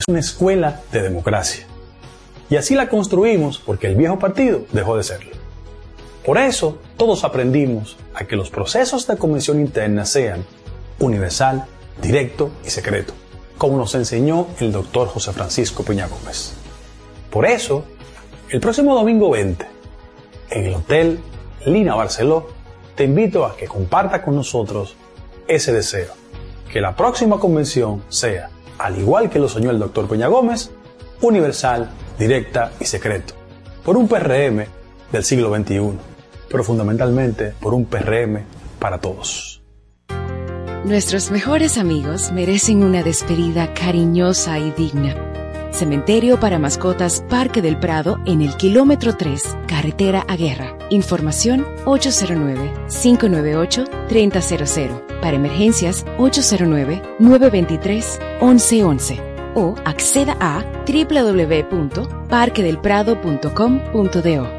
Es una escuela de democracia. Y así la construimos porque el viejo partido dejó de serlo. Por eso, todos aprendimos a que los procesos de convención interna sean universal, directo y secreto, como nos enseñó el doctor José Francisco Peña Gómez. Por eso, el próximo domingo 20, en el Hotel Lina Barceló, te invito a que compartas con nosotros ese deseo, que la próxima convención sea, al igual que lo soñó el doctor Peña Gómez, universal, directa y secreto, por un PRM del siglo XXI, pero fundamentalmente por un PRM para todos. Nuestros mejores amigos merecen una despedida cariñosa y digna. Cementerio para Mascotas Parque del Prado, en el kilómetro 3, carretera a Guerra. Información 809-598-3000. Para emergencias 809-923-1111. O acceda a www.parquedelprado.com.do.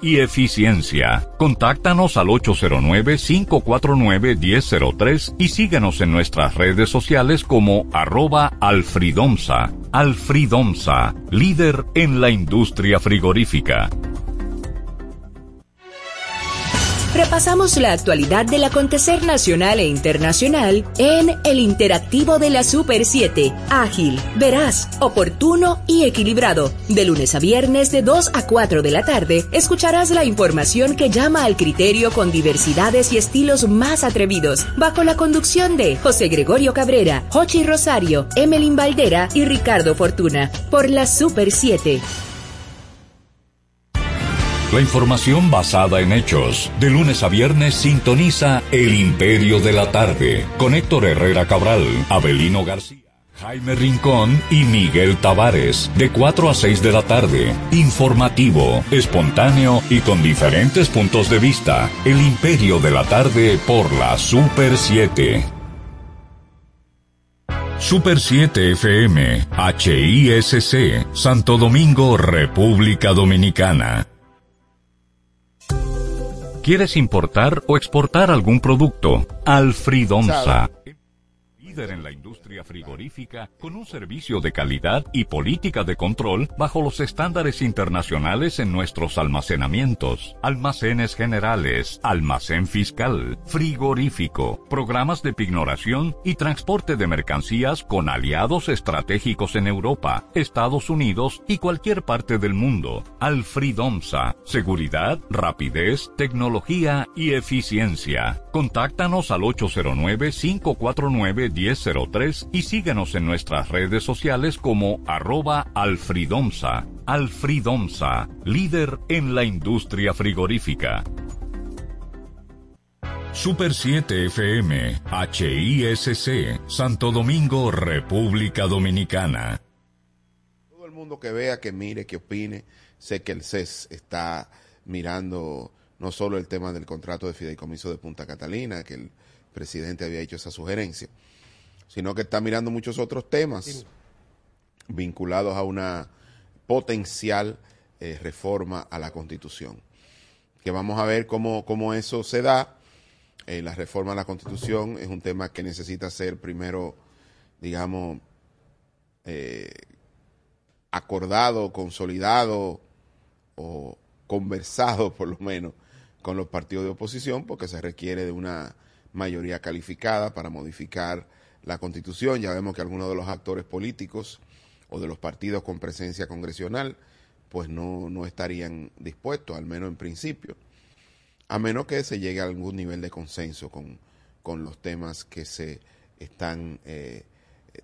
y eficiencia. Contáctanos al 809-549-1003 y síguenos en nuestras redes sociales como @Alfridomsa. Alfridomsa, líder en la industria frigorífica. Repasamos la actualidad del acontecer nacional e internacional en el Interactivo de la Super 7. Ágil, veraz, oportuno y equilibrado. De lunes a viernes de 2 a 4 de la tarde, escucharás la información que llama al criterio con diversidades y estilos más atrevidos, bajo la conducción de José Gregorio Cabrera, Jochi Rosario, Emelín Valdera y Ricardo Fortuna, por la Super 7. La información basada en hechos. De lunes a viernes sintoniza El Imperio de la Tarde, con Héctor Herrera Cabral, Abelino García, Jaime Rincón y Miguel Tavares, de 4 a 6 de la tarde. Informativo, espontáneo y con diferentes puntos de vista. El Imperio de la Tarde por la Super 7. Super 7 FM, HISC, Santo Domingo, República Dominicana. ¿Quieres importar o exportar algún producto? Alfridomsa, líder en la industria frigorífica con un servicio de calidad y política de control bajo los estándares internacionales en nuestros almacenamientos, almacenes generales, almacén fiscal, frigorífico, programas de pignoración y transporte de mercancías con aliados estratégicos en Europa, Estados Unidos y cualquier parte del mundo. Alfridomsa, seguridad, rapidez, tecnología y eficiencia. Contáctanos al 809-549-1003 y síguenos en nuestras redes sociales como @Alfridomsa. Alfridomsa, líder en la industria frigorífica. Super 7 FM, HISC, Santo Domingo, República Dominicana. Todo el mundo que vea, que mire, que opine, sé que el CES está mirando no solo el tema del contrato de fideicomiso de Punta Catalina, que el presidente había hecho esa sugerencia, sino que está mirando muchos otros temas vinculados a una potencial reforma a la Constitución, que vamos a ver cómo eso se da. La reforma a la Constitución es un tema que necesita ser primero, digamos, acordado, consolidado o conversado por lo menos con los partidos de oposición, porque se requiere de una mayoría calificada para modificar la Constitución. Ya vemos que algunos de los actores políticos o de los partidos con presencia congresional pues no estarían dispuestos, al menos en principio, a menos que se llegue a algún nivel de consenso con los temas que se están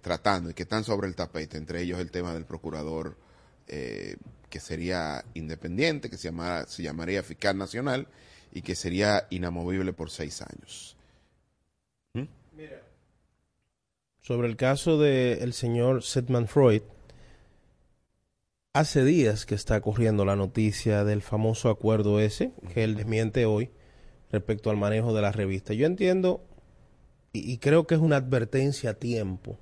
tratando y que están sobre el tapete, entre ellos el tema del procurador que sería independiente, que se llamaría fiscal nacional y que sería inamovible por 6 años. Mira, sobre el caso del señor Sigmund Freud. Hace días que está corriendo la noticia del famoso acuerdo ese, que él desmiente hoy, respecto al manejo de la revista. Yo entiendo, y creo que es una advertencia a tiempo.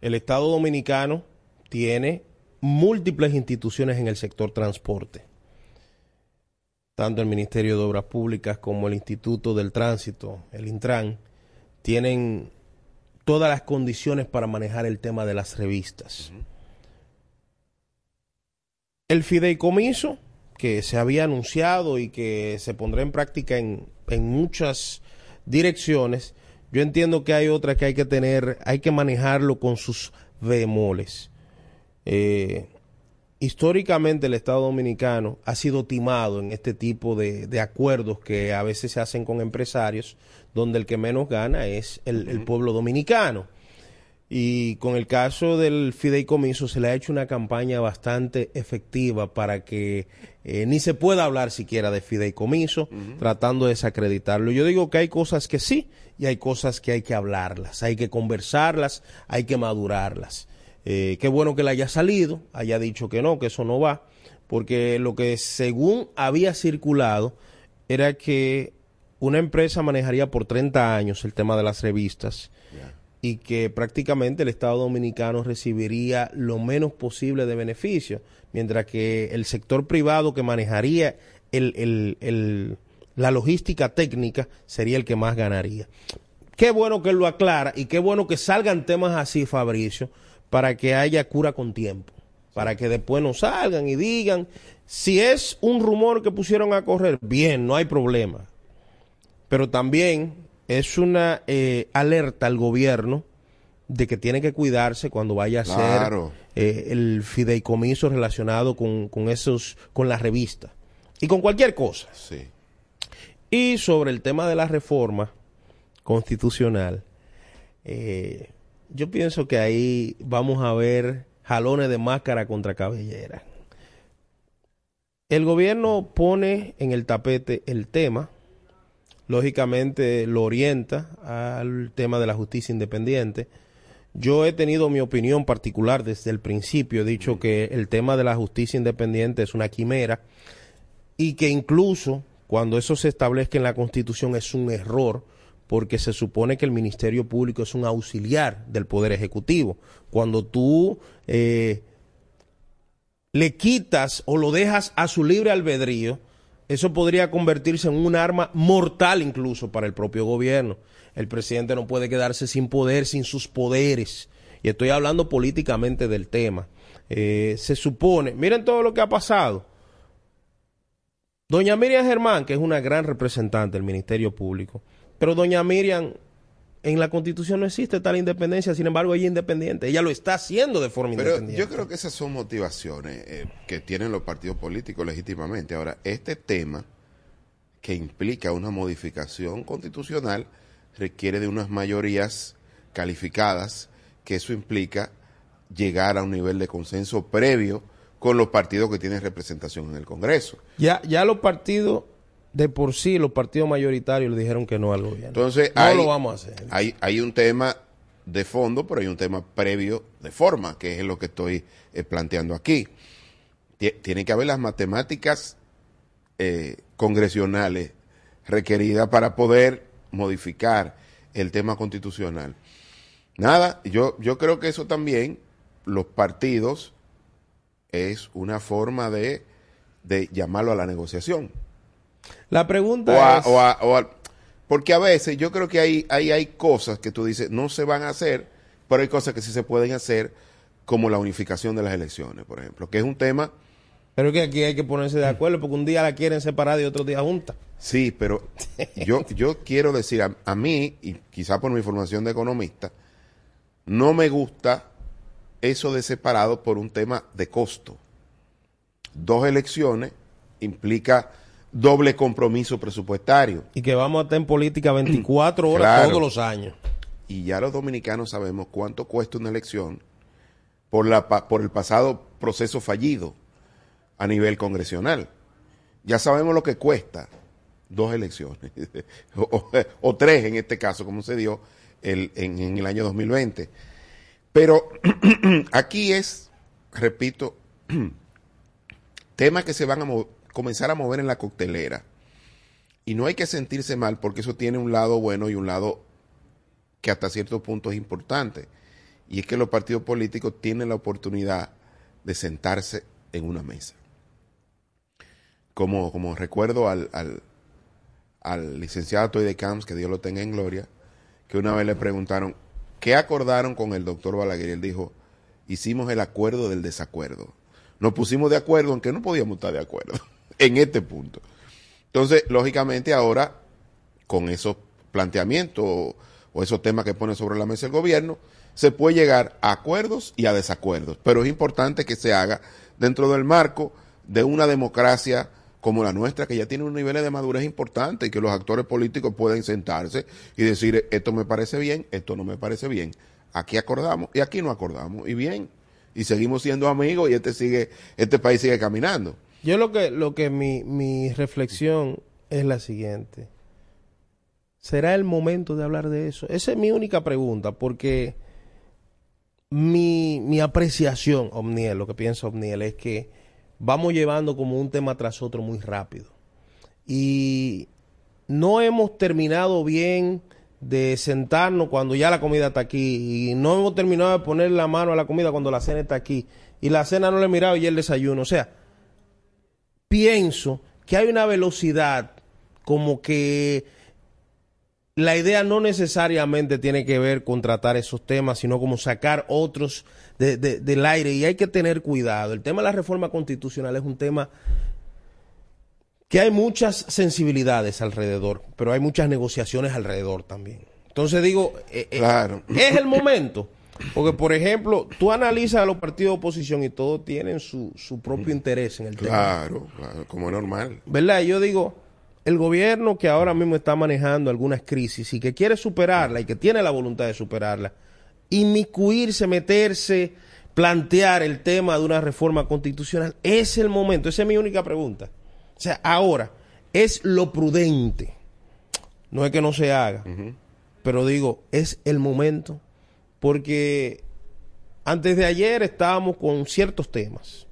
El Estado Dominicano tiene múltiples instituciones en el sector transporte. Tanto el Ministerio de Obras Públicas como el Instituto del Tránsito, el Intran, tienen todas las condiciones para manejar el tema de las revistas. Uh-huh. El fideicomiso, que se había anunciado y que se pondrá en práctica en muchas direcciones, yo entiendo que hay otras que hay que manejarlo con sus bemoles. Históricamente el Estado Dominicano ha sido timado en este tipo de acuerdos que a veces se hacen con empresarios, donde el que menos gana es el pueblo dominicano. Y con el caso del fideicomiso se le ha hecho una campaña bastante efectiva para que ni se pueda hablar siquiera de fideicomiso, tratando de desacreditarlo. Yo digo que hay cosas que sí y hay cosas que hay que hablarlas, hay que conversarlas, hay que madurarlas. Qué bueno que le haya salido, haya dicho que no, que eso no va, porque lo que según había circulado era que una empresa manejaría por 30 años el tema de las revistas y que prácticamente el Estado Dominicano recibiría lo menos posible de beneficio, mientras que el sector privado que manejaría la logística técnica sería el que más ganaría. Qué bueno que lo aclara y qué bueno que salgan temas así, Fabricio, para que haya cura con tiempo, para que después no salgan y digan, si es un rumor que pusieron a correr, bien, no hay problema. Pero también es una alerta al gobierno de que tiene que cuidarse cuando vaya a hacer el fideicomiso relacionado con la revista y con cualquier cosa. Sí. Y sobre el tema de la reforma constitucional, yo pienso que ahí vamos a ver jalones de máscara contra cabellera. El gobierno pone en el tapete el tema, lógicamente lo orienta al tema de la justicia independiente. Yo he tenido mi opinión particular desde el principio, he dicho que el tema de la justicia independiente es una quimera y que incluso cuando eso se establezca en la Constitución es un error, porque se supone que el Ministerio Público es un auxiliar del Poder Ejecutivo. Cuando tú le quitas o lo dejas a su libre albedrío, eso podría convertirse en un arma mortal incluso para el propio gobierno. El presidente no puede quedarse sin poder, sin sus poderes. Y estoy hablando políticamente del tema. Se supone, miren todo lo que ha pasado. Doña Miriam Germán, que es una gran representante del Ministerio Público, pero doña Miriam, en la Constitución no existe tal independencia, sin embargo ella es independiente, ella lo está haciendo de forma independiente. Yo creo que esas son motivaciones que tienen los partidos políticos legítimamente. Ahora, este tema que implica una modificación constitucional requiere de unas mayorías calificadas, que eso implica llegar a un nivel de consenso previo con los partidos que tienen representación en el Congreso. Ya los partidos... De por sí, los partidos mayoritarios le dijeron que no al gobierno. Entonces, no lo vamos a hacer. Hay un tema de fondo, pero hay un tema previo de forma, que es lo que estoy planteando aquí. Tiene que haber las matemáticas congresionales requeridas para poder modificar el tema constitucional. Nada, yo creo que eso también, los partidos, es una forma de llamarlo a la negociación. La pregunta es... porque a veces yo creo que hay cosas que tú dices no se van a hacer, pero hay cosas que sí se pueden hacer, como la unificación de las elecciones, por ejemplo, que es un tema... Pero que aquí hay que ponerse de acuerdo, porque un día la quieren separar y otro día junta. Sí, pero yo quiero decir, a mí, y quizá por mi formación de economista, no me gusta eso de separado por un tema de costo. 2 elecciones implica... doble compromiso presupuestario. Y que vamos a estar en política 24 horas todos los años. Y ya los dominicanos sabemos cuánto cuesta una elección por el pasado proceso fallido a nivel congresional. Ya sabemos lo que cuesta 2 elecciones, o 3 en este caso, como se dio, en el año 2020. Pero aquí es, repito, temas que se van a comenzar a mover en la coctelera. Y no hay que sentirse mal, porque eso tiene un lado bueno y un lado que hasta cierto punto es importante. Y es que los partidos políticos tienen la oportunidad de sentarse en una mesa. Como recuerdo al licenciado Toy de Camps, que Dios lo tenga en gloria, que una vez le preguntaron, ¿qué acordaron con el doctor Balaguer? Y él dijo, hicimos el acuerdo del desacuerdo. Nos pusimos de acuerdo en que no podíamos estar de acuerdo en este punto. Entonces, lógicamente ahora, con esos planteamientos o esos temas que pone sobre la mesa el gobierno, se puede llegar a acuerdos y a desacuerdos, pero es importante que se haga dentro del marco de una democracia como la nuestra, que ya tiene unos niveles de madurez importantes y que los actores políticos pueden sentarse y decir, esto me parece bien, esto no me parece bien, aquí acordamos y aquí no acordamos, y bien, y seguimos siendo amigos y este país sigue caminando. Yo lo que mi reflexión es la siguiente. ¿Será el momento de hablar de eso? Esa es mi única pregunta, porque mi apreciación, Omniel, lo que piensa Omniel, es que vamos llevando como un tema tras otro muy rápido. Y no hemos terminado bien de sentarnos cuando ya la comida está aquí, y no hemos terminado de poner la mano a la comida cuando la cena está aquí, y la cena no la he mirado y el desayuno, o sea... Pienso que hay una velocidad, como que la idea no necesariamente tiene que ver con tratar esos temas, sino como sacar otros del aire, y hay que tener cuidado. El tema de la reforma constitucional es un tema que hay muchas sensibilidades alrededor, pero hay muchas negociaciones alrededor también. Entonces digo, claro. Es el momento. Porque, por ejemplo, tú analizas a los partidos de oposición y todos tienen su propio interés en el tema. Claro, como es normal. ¿Verdad? Yo digo, el gobierno que ahora mismo está manejando algunas crisis y que quiere superarla y que tiene la voluntad de superarla, inmiscuirse, meterse, plantear el tema de una reforma constitucional, es el momento. Esa es mi única pregunta. O sea, ahora, es lo prudente. No es que no se haga, pero digo, es el momento. Porque antes de ayer estábamos con ciertos temas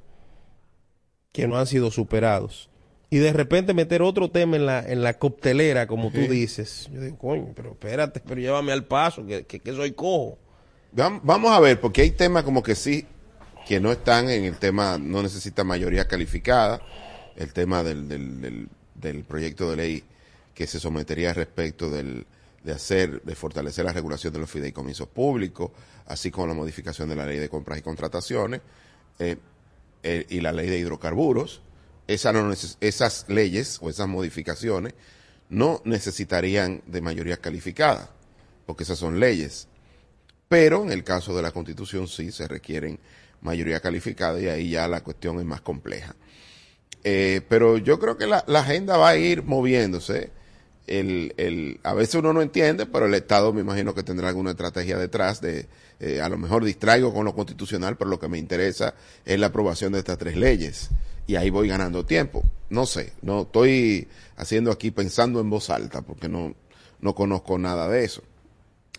que no han sido superados. Y de repente meter otro tema en la coctelera, como tú dices. Yo digo, coño, pero espérate, pero llévame al paso, que soy cojo. Vamos a ver, porque hay temas como que sí, que no están en el tema, no necesita mayoría calificada. El tema del proyecto de ley que se sometería respecto de fortalecer la regulación de los fideicomisos públicos, así como la modificación de la ley de compras y contrataciones y la ley de hidrocarburos. Esas leyes o esas modificaciones no necesitarían de mayoría calificada, porque esas son leyes. Pero en el caso de la Constitución sí se requieren mayoría calificada y ahí ya la cuestión es más compleja. Pero yo creo que la agenda va a ir moviéndose. A veces uno no entiende, pero el Estado me imagino que tendrá alguna estrategia detrás de, a lo mejor distraigo con lo constitucional, pero lo que me interesa es la aprobación de estas tres leyes y ahí voy ganando tiempo. No sé, no estoy haciendo aquí pensando en voz alta porque no conozco nada de eso.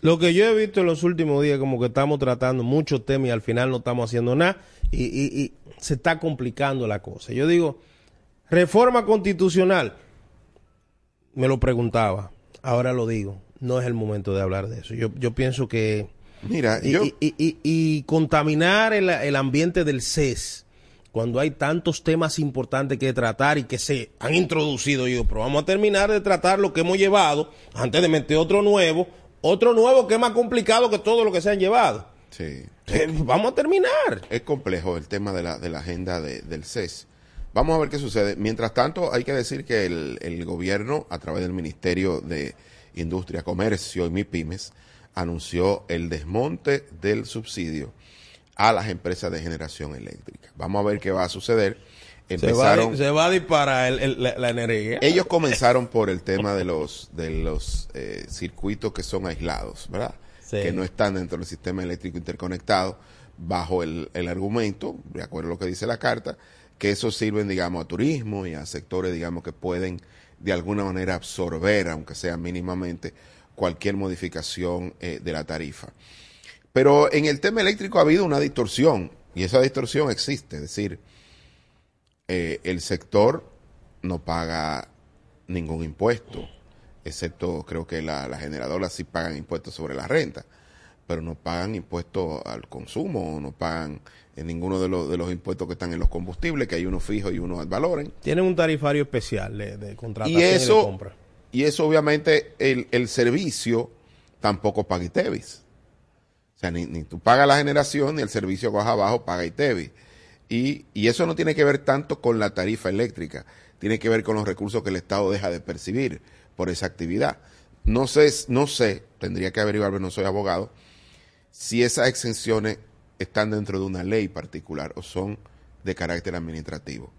Lo que yo he visto en los últimos días, como que estamos tratando muchos temas y al final no estamos haciendo nada y se está complicando la cosa. Yo digo, reforma constitucional. Me lo preguntaba, ahora lo digo, no es el momento de hablar de eso. Yo pienso que... Mira, y contaminar el ambiente del CES, cuando hay tantos temas importantes que tratar y que se han introducido, pero vamos a terminar de tratar lo que hemos llevado antes de meter otro nuevo que es más complicado que todo lo que se han llevado. Sí. Vamos a terminar. Es complejo el tema de la agenda del CES. Vamos a ver qué sucede. Mientras tanto, hay que decir que el gobierno, a través del Ministerio de Industria, Comercio y MIPYMES, anunció el desmonte del subsidio a las empresas de generación eléctrica. Vamos a ver qué va a suceder. Se va a disparar la energía. Ellos comenzaron por el tema de los circuitos que son aislados, ¿verdad? Sí. Que no están dentro del sistema eléctrico interconectado, bajo el argumento, de acuerdo a lo que dice la carta, que eso sirven, digamos, a turismo y a sectores, digamos, que pueden de alguna manera absorber, aunque sea mínimamente, cualquier modificación de la tarifa. Pero en el tema eléctrico ha habido una distorsión, y esa distorsión existe, es decir, el sector no paga ningún impuesto, excepto creo que las generadoras sí pagan impuestos sobre la renta, pero no pagan impuestos al consumo, no pagan en ninguno de los impuestos que están en los combustibles, que hay uno fijo y uno al valor. Tienen un tarifario especial de contratación y de compra. Y eso obviamente el servicio tampoco paga ITEVIS. O sea, ni tú pagas la generación, ni el servicio que vas abajo paga ITEVIS. Y eso no tiene que ver tanto con la tarifa eléctrica, tiene que ver con los recursos que el Estado deja de percibir por esa actividad. No sé, tendría que averiguarlo, no soy abogado, si esas exenciones están dentro de una ley particular o son de carácter administrativo.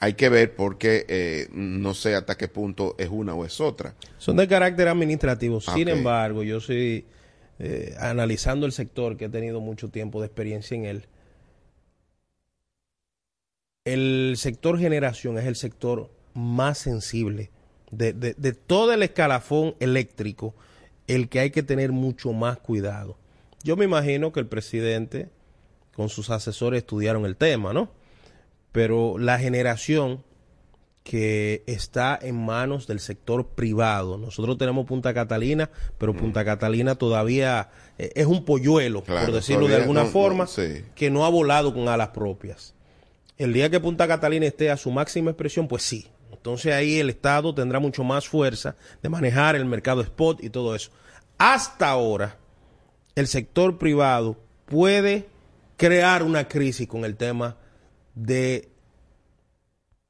Hay que ver porque no sé hasta qué punto es una o es otra. Son de carácter administrativo. Sin embargo, yo sí, analizando el sector, que he tenido mucho tiempo de experiencia en él, el sector generación es el sector más sensible de todo el escalafón eléctrico, el que hay que tener mucho más cuidado. Yo me imagino que el presidente con sus asesores estudiaron el tema, ¿no? Pero la generación que está en manos del sector privado. Nosotros tenemos Punta Catalina, pero Punta Catalina todavía es un polluelo, claro, por decirlo de alguna forma, sí, que no ha volado con alas propias. El día que Punta Catalina esté a su máxima expresión, pues sí. Entonces ahí el Estado tendrá mucho más fuerza de manejar el mercado spot y todo eso. Hasta ahora, el sector privado puede crear una crisis con el tema de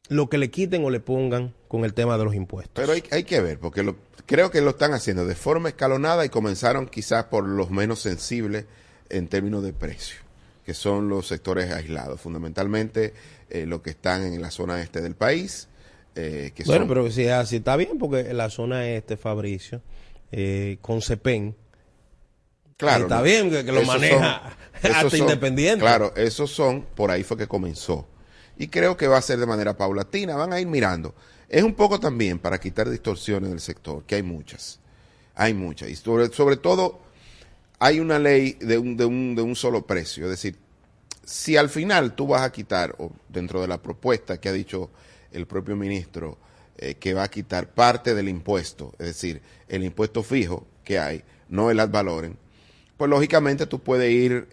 lo que le quiten o le pongan con el tema de los impuestos. Pero hay que ver, porque creo que lo están haciendo de forma escalonada y comenzaron quizás por los menos sensibles en términos de precio, que son los sectores aislados, fundamentalmente los que están en la zona este del país. Pero si así está bien, porque en la zona este, Fabricio, con CEPEN, claro, está bien que lo maneja hasta independiente. Claro, esos son, por ahí fue que comenzó. Y creo que va a ser de manera paulatina, van a ir mirando. Es un poco también para quitar distorsiones del sector, que hay muchas. Y sobre todo hay una ley de un solo precio. Es decir, si al final tú vas a quitar, o dentro de la propuesta que ha dicho el propio ministro, que va a quitar parte del impuesto, es decir, el impuesto fijo que hay, no el ad valorem, pues lógicamente tú puedes ir,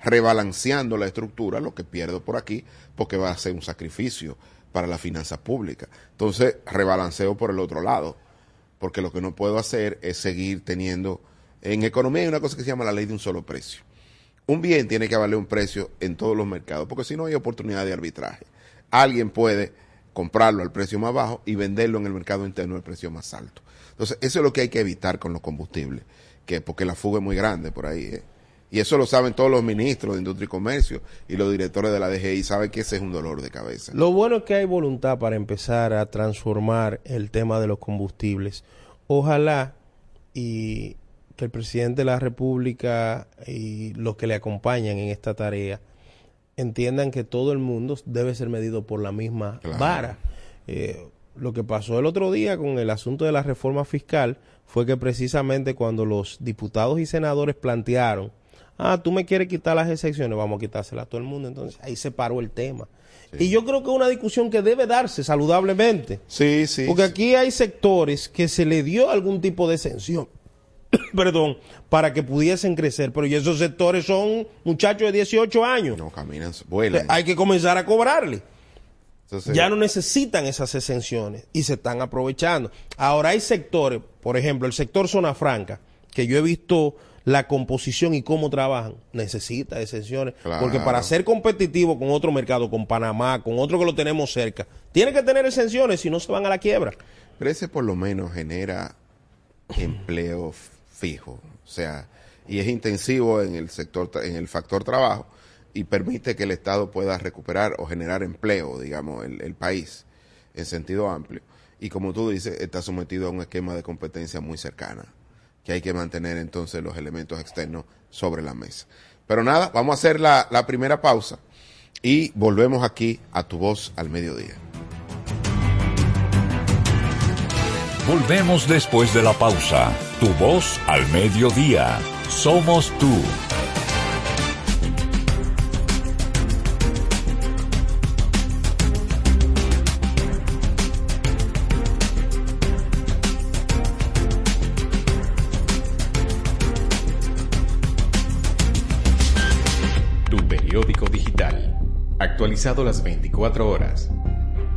rebalanceando la estructura, lo que pierdo por aquí, porque va a ser un sacrificio para la finanza pública. Entonces, rebalanceo por el otro lado, porque lo que no puedo hacer es seguir teniendo... En economía hay una cosa que se llama la ley de un solo precio. Un bien tiene que valer un precio en todos los mercados, porque si no hay oportunidad de arbitraje. Alguien puede comprarlo al precio más bajo y venderlo en el mercado interno al precio más alto. Entonces, eso es lo que hay que evitar con los combustibles. Porque la fuga es muy grande por ahí, ¿eh? Y eso lo saben todos los ministros de Industria y Comercio y los directores de la DGI, saben que ese es un dolor de cabeza. Lo bueno es que hay voluntad para empezar a transformar el tema de los combustibles. Ojalá y que el presidente de la República y los que le acompañan en esta tarea entiendan que todo el mundo debe ser medido por la misma vara. Lo que pasó el otro día con el asunto de la reforma fiscal fue que precisamente cuando los diputados y senadores plantearon, tú me quieres quitar las excepciones, vamos a quitárselas a todo el mundo, entonces ahí se paró el tema. Sí. Y yo creo que es una discusión que debe darse saludablemente. Sí, sí. Porque aquí hay sectores que se le dio algún tipo de exención, para que pudiesen crecer, pero esos sectores son muchachos de 18 años. No, caminan, vuelan. Hay que comenzar a cobrarle. Entonces, ya no necesitan esas exenciones y se están aprovechando. Ahora hay sectores, por ejemplo, el sector Zona Franca, que yo he visto la composición y cómo trabajan, necesita exenciones. Claro. Porque para ser competitivo con otro mercado, con Panamá, con otro que lo tenemos cerca, tiene que tener exenciones, si no se van a la quiebra. Pero ese por lo menos genera empleo fijo, o sea, y es intensivo en el sector, en el factor trabajo, y permite que el Estado pueda recuperar o generar empleo, digamos, el país en sentido amplio. Y como tú dices, está sometido a un esquema de competencia muy cercana, que hay que mantener entonces los elementos externos sobre la mesa. Pero nada, vamos a hacer la primera pausa y volvemos aquí a Tu Voz al Mediodía. Volvemos después de la pausa. Tu voz al mediodía. Somos tú. Tu periódico digital. Actualizado las 24 horas.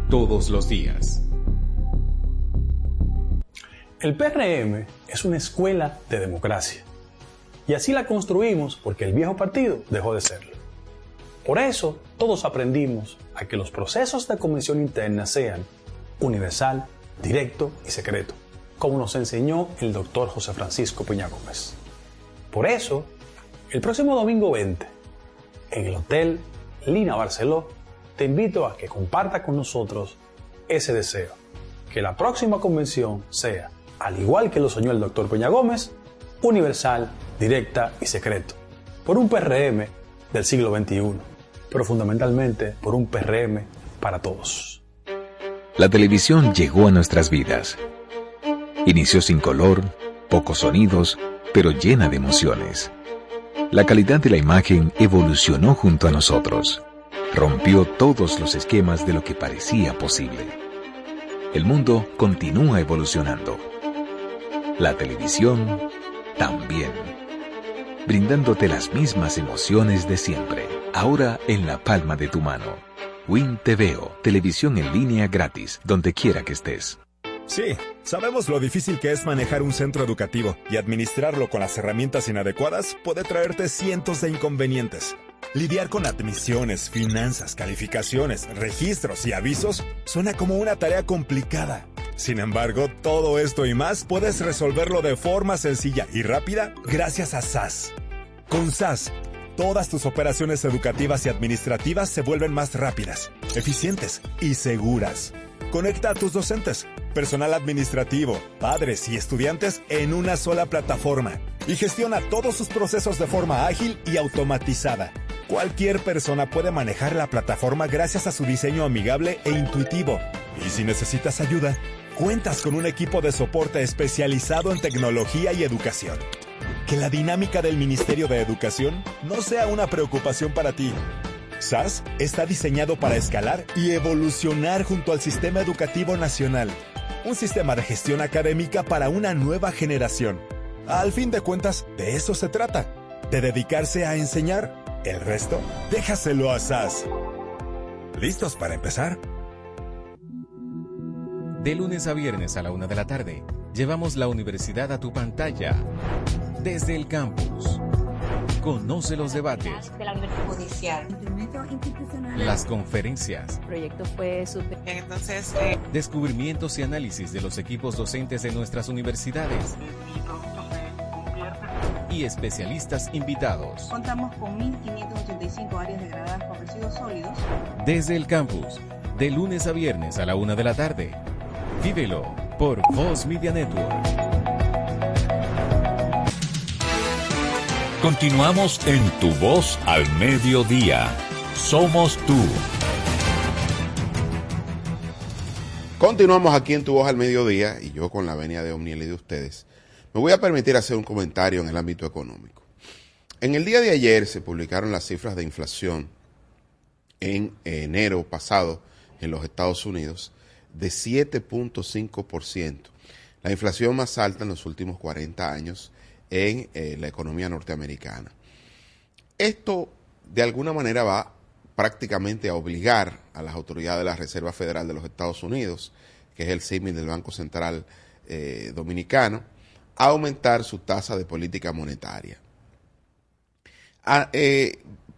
Todos los días. El PRM es una escuela de democracia. Y así la construimos porque el viejo partido dejó de serlo. Por eso, todos aprendimos a que los procesos de convención interna sean universal, directo y secreto, como nos enseñó el doctor José Francisco Peña Gómez. Por eso, el próximo domingo 20, en el Hotel Lina Barceló, te invito a que compartas con nosotros ese deseo, que la próxima convención sea, al igual que lo soñó el doctor Peña Gómez, universal, directa y secreto, por un PRM del siglo XXI, pero fundamentalmente por un PRM para todos. La televisión llegó a nuestras vidas. Inició sin color, pocos sonidos, pero llena de emociones. La calidad de la imagen evolucionó junto a nosotros. Rompió todos los esquemas de lo que parecía posible. El mundo continúa evolucionando. La televisión también, brindándote las mismas emociones de siempre, ahora en la palma de tu mano. WinTVO, televisión en línea gratis, donde quiera que estés. Sí, sabemos lo difícil que es manejar un centro educativo, y administrarlo con las herramientas inadecuadas puede traerte cientos de inconvenientes. Lidiar con admisiones, finanzas, calificaciones, registros y avisos suena como una tarea complicada. Sin embargo, todo esto y más puedes resolverlo de forma sencilla y rápida gracias a SAS. Con SAS, todas tus operaciones educativas y administrativas se vuelven más rápidas, eficientes y seguras. Conecta a tus docentes, personal administrativo, padres y estudiantes en una sola plataforma y gestiona todos sus procesos de forma ágil y automatizada. Cualquier persona puede manejar la plataforma gracias a su diseño amigable e intuitivo. Y si necesitas ayuda, cuentas con un equipo de soporte especializado en tecnología y educación. Que la dinámica del Ministerio de Educación no sea una preocupación para ti. SAS está diseñado para escalar y evolucionar junto al Sistema Educativo Nacional. Un sistema de gestión académica para una nueva generación. Al fin de cuentas, de eso se trata. De dedicarse a enseñar. El resto, déjaselo a SAS. ¿Listos para empezar? De lunes a viernes a la 1:00 p.m, llevamos la universidad a tu pantalla. Desde el campus. Conoce los debates. De la Universidad Judicial. Las conferencias. El proyecto fue super... Entonces, descubrimientos y análisis de los equipos docentes de nuestras universidades. Y especialistas invitados. Contamos con 1.585 áreas degradadas con residuos sólidos. Desde el campus, de lunes a viernes a la 1:00 p.m. Vívelo por Voz Media Network. Continuamos en Tu Voz al Mediodía. Somos tú. Continuamos aquí en Tu Voz al Mediodía y yo con la venia de Omniel y de ustedes. Me voy a permitir hacer un comentario en el ámbito económico. En el día de ayer se publicaron las cifras de inflación en enero pasado en los Estados Unidos de 7.5%, la inflación más alta en los últimos 40 años en la economía norteamericana. Esto de alguna manera va prácticamente a obligar a las autoridades de la Reserva Federal de los Estados Unidos, que es el símil del Banco Central Dominicano, a aumentar su tasa de política monetaria.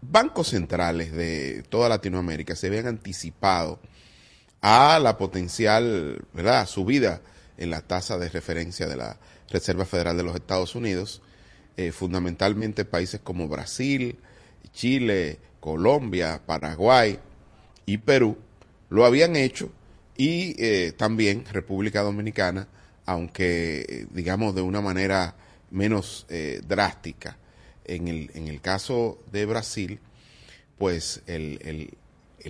Bancos centrales de toda Latinoamérica se habían anticipado a la potencial, ¿verdad?, subida en la tasa de referencia de la Reserva Federal de los Estados Unidos, fundamentalmente países como Brasil, Chile, Colombia, Paraguay y Perú, lo habían hecho, y también República Dominicana, aunque digamos de una manera menos drástica. En el caso de Brasil, pues el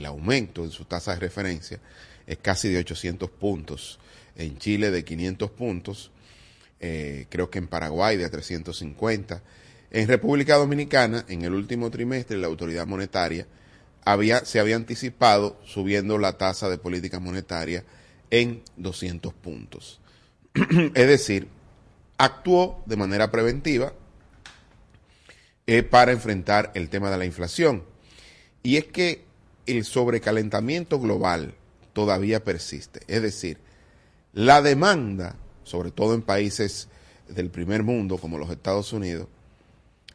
aumento en su tasa de referencia es casi de 800 puntos, en Chile de 500 puntos, creo que en Paraguay de 350. En República Dominicana, en el último trimestre, la autoridad monetaria se había anticipado subiendo la tasa de política monetaria en 200 puntos. Es decir, actuó de manera preventiva para enfrentar el tema de la inflación. Y es que el sobrecalentamiento global todavía persiste. Es decir, la demanda, sobre todo en países del primer mundo como los Estados Unidos,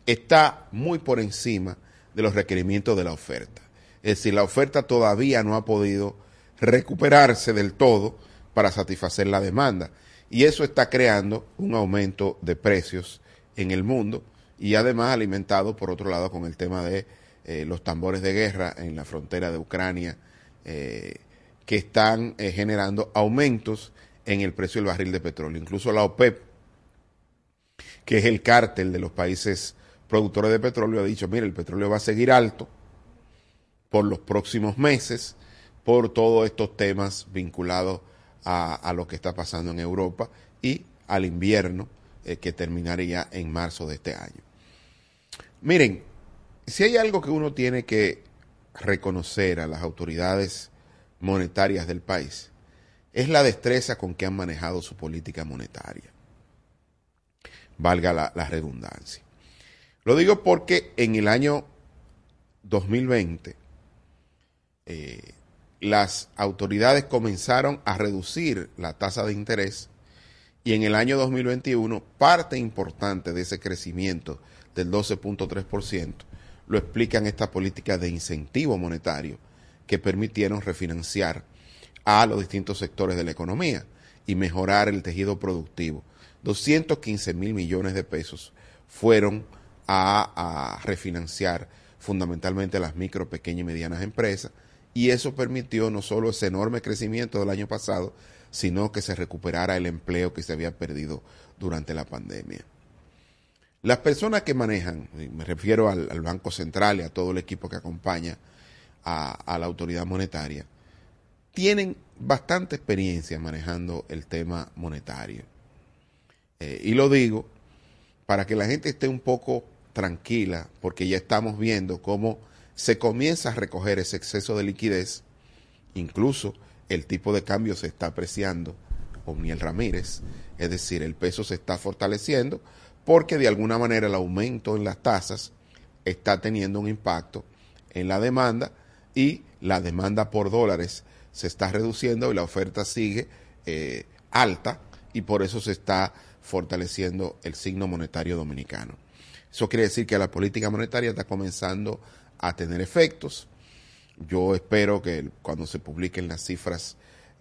está muy por encima de los requerimientos de la oferta. Es decir, la oferta todavía no ha podido recuperarse del todo para satisfacer la demanda. Y eso está creando un aumento de precios en el mundo y además alimentado, por otro lado, con el tema de los tambores de guerra en la frontera de Ucrania, que están generando aumentos en el precio del barril de petróleo. Incluso la OPEP, que es el cártel de los países productores de petróleo, ha dicho, mire, el petróleo va a seguir alto por los próximos meses por todos estos temas vinculados a lo que está pasando en Europa y al invierno que terminaría en marzo de este año. Miren, si hay algo que uno tiene que reconocer a las autoridades monetarias del país, es la destreza con que han manejado su política monetaria. Valga la redundancia. Lo digo porque en el año 2020 las autoridades comenzaron a reducir la tasa de interés y en el año 2021 parte importante de ese crecimiento del 12.3% lo explican estas políticas de incentivo monetario que permitieron refinanciar a los distintos sectores de la economía y mejorar el tejido productivo. 215 mil millones de pesos fueron a refinanciar fundamentalmente las micro, pequeñas y medianas empresas, y eso permitió no solo ese enorme crecimiento del año pasado, sino que se recuperara el empleo que se había perdido durante la pandemia. Las personas que manejan, y me refiero al Banco Central y a todo el equipo que acompaña a la autoridad monetaria, tienen bastante experiencia manejando el tema monetario. Y lo digo para que la gente esté un poco tranquila, porque ya estamos viendo cómo se comienza a recoger ese exceso de liquidez, incluso el tipo de cambio se está apreciando, Omniel Ramírez, es decir, el peso se está fortaleciendo porque de alguna manera el aumento en las tasas está teniendo un impacto en la demanda y la demanda por dólares se está reduciendo y la oferta sigue alta y por eso se está fortaleciendo el signo monetario dominicano. Eso quiere decir que la política monetaria está comenzando a tener efectos. Yo espero que cuando se publiquen las cifras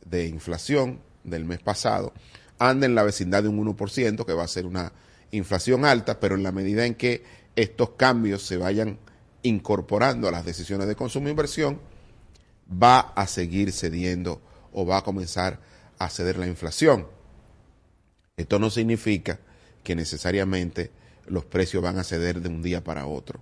de inflación del mes pasado, ande en la vecindad de un 1%, que va a ser una inflación alta, pero en la medida en que estos cambios se vayan incorporando a las decisiones de consumo e inversión, va a seguir cediendo o va a comenzar a ceder la inflación. Esto no significa que necesariamente los precios van a ceder de un día para otro.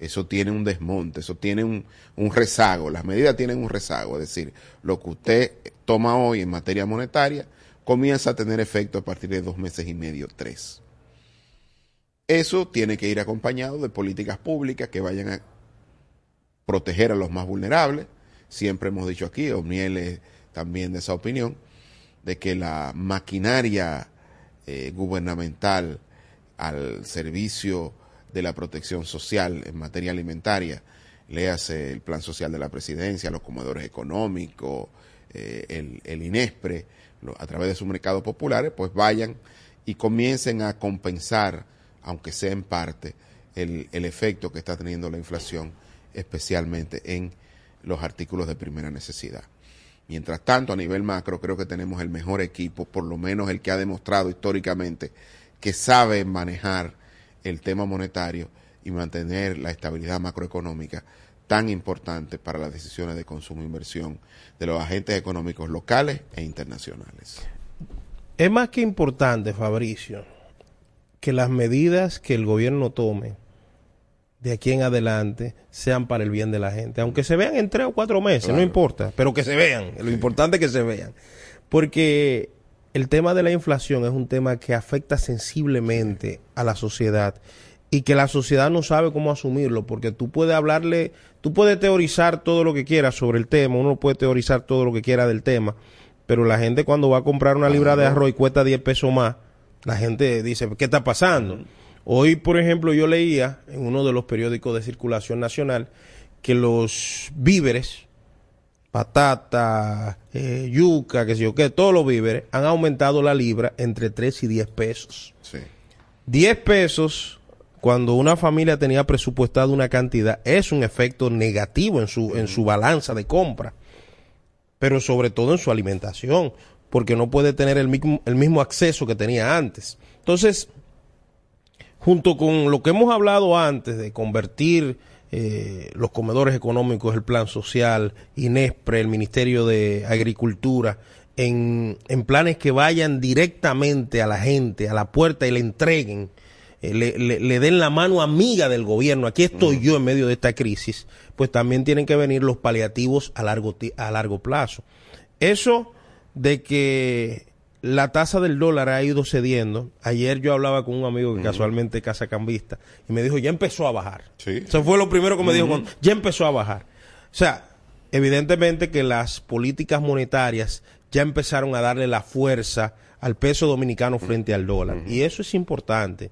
Eso tiene un desmonte, eso tiene un rezago, las medidas tienen un rezago, es decir, lo que usted toma hoy en materia monetaria comienza a tener efecto a partir de 2 meses y medio, 3. Eso tiene que ir acompañado de políticas públicas que vayan a proteger a los más vulnerables. Siempre hemos dicho aquí, Omniel es también de esa opinión, de que la maquinaria gubernamental al servicio de la protección social en materia alimentaria, léase el plan social de la presidencia, los comedores económicos, el INESPRE, a través de sus mercados populares, pues vayan y comiencen a compensar, aunque sea en parte, el efecto que está teniendo la inflación, especialmente en los artículos de primera necesidad. Mientras tanto, a nivel macro, creo que tenemos el mejor equipo, por lo menos el que ha demostrado históricamente que sabe manejar el tema monetario y mantener la estabilidad macroeconómica tan importante para las decisiones de consumo e inversión de los agentes económicos locales e internacionales. Es más que importante, Fabricio, que las medidas que el gobierno tome de aquí en adelante sean para el bien de la gente, aunque se vean en 3 o 4 meses, claro, no importa, pero que se vean, lo importante es que se vean, porque el tema de la inflación es un tema que afecta sensiblemente a la sociedad y que la sociedad no sabe cómo asumirlo, porque tú puedes hablarle, tú puedes teorizar todo lo que quieras sobre el tema, uno puede teorizar todo lo que quiera del tema, pero la gente cuando va a comprar una libra de arroz y cuesta 10 pesos más, la gente dice, ¿qué está pasando? Hoy, por ejemplo, yo leía en uno de los periódicos de circulación nacional que los víveres, patata, yuca, qué sé yo qué, todos los víveres han aumentado la libra entre 3 y 10 pesos. Sí. 10 pesos, cuando una familia tenía presupuestada una cantidad, es un efecto negativo en su balanza de compra, pero sobre todo en su alimentación, porque no puede tener el mismo acceso que tenía antes. Entonces, junto con lo que hemos hablado antes de convertir los comedores económicos, el plan social, INESPRE, el Ministerio de Agricultura, en planes que vayan directamente a la gente, a la puerta y le entreguen, le den la mano amiga del gobierno, aquí estoy yo en medio de esta crisis, pues también tienen que venir los paliativos a largo plazo. Eso de que la tasa del dólar ha ido cediendo. Ayer yo hablaba con un amigo que casualmente es casacambista y me dijo, ya empezó a bajar. Sí. Eso fue lo primero que me dijo, cuando, ya empezó a bajar. O sea, evidentemente que las políticas monetarias ya empezaron a darle la fuerza al peso dominicano frente al dólar. Y eso es importante.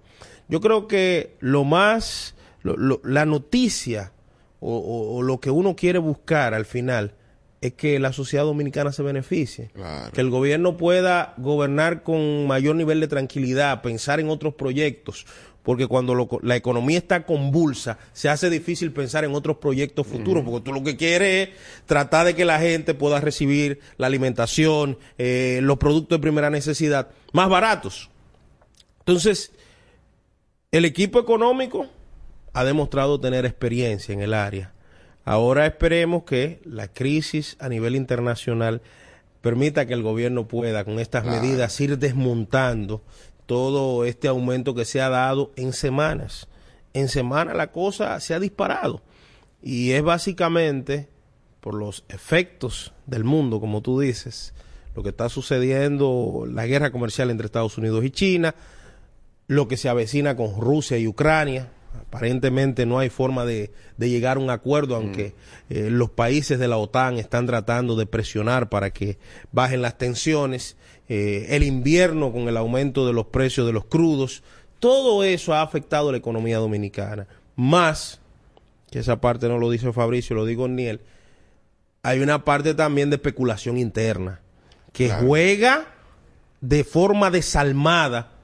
Yo creo que lo más, la noticia o lo que uno quiere buscar al final es que la sociedad dominicana se beneficie, claro, que el gobierno pueda gobernar con mayor nivel de tranquilidad, pensar en otros proyectos, porque cuando la economía está convulsa, se hace difícil pensar en otros proyectos futuros, porque tú lo que quieres es tratar de que la gente pueda recibir la alimentación, los productos de primera necesidad, más baratos. Entonces, el equipo económico ha demostrado tener experiencia en el área. Ahora esperemos que la crisis a nivel internacional permita que el gobierno pueda, con estas medidas, ir desmontando todo este aumento que se ha dado en semanas. En semanas la cosa se ha disparado y es básicamente por los efectos del mundo, como tú dices, lo que está sucediendo, la guerra comercial entre Estados Unidos y China, lo que se avecina con Rusia y Ucrania. Aparentemente no hay forma de llegar a un acuerdo, aunque los países de la OTAN están tratando de presionar para que bajen las tensiones, el invierno con el aumento de los precios de los crudos, todo eso ha afectado la economía dominicana, más, que esa parte no lo dice Fabricio, lo digo Niel, hay una parte también de especulación interna, que juega de forma desalmada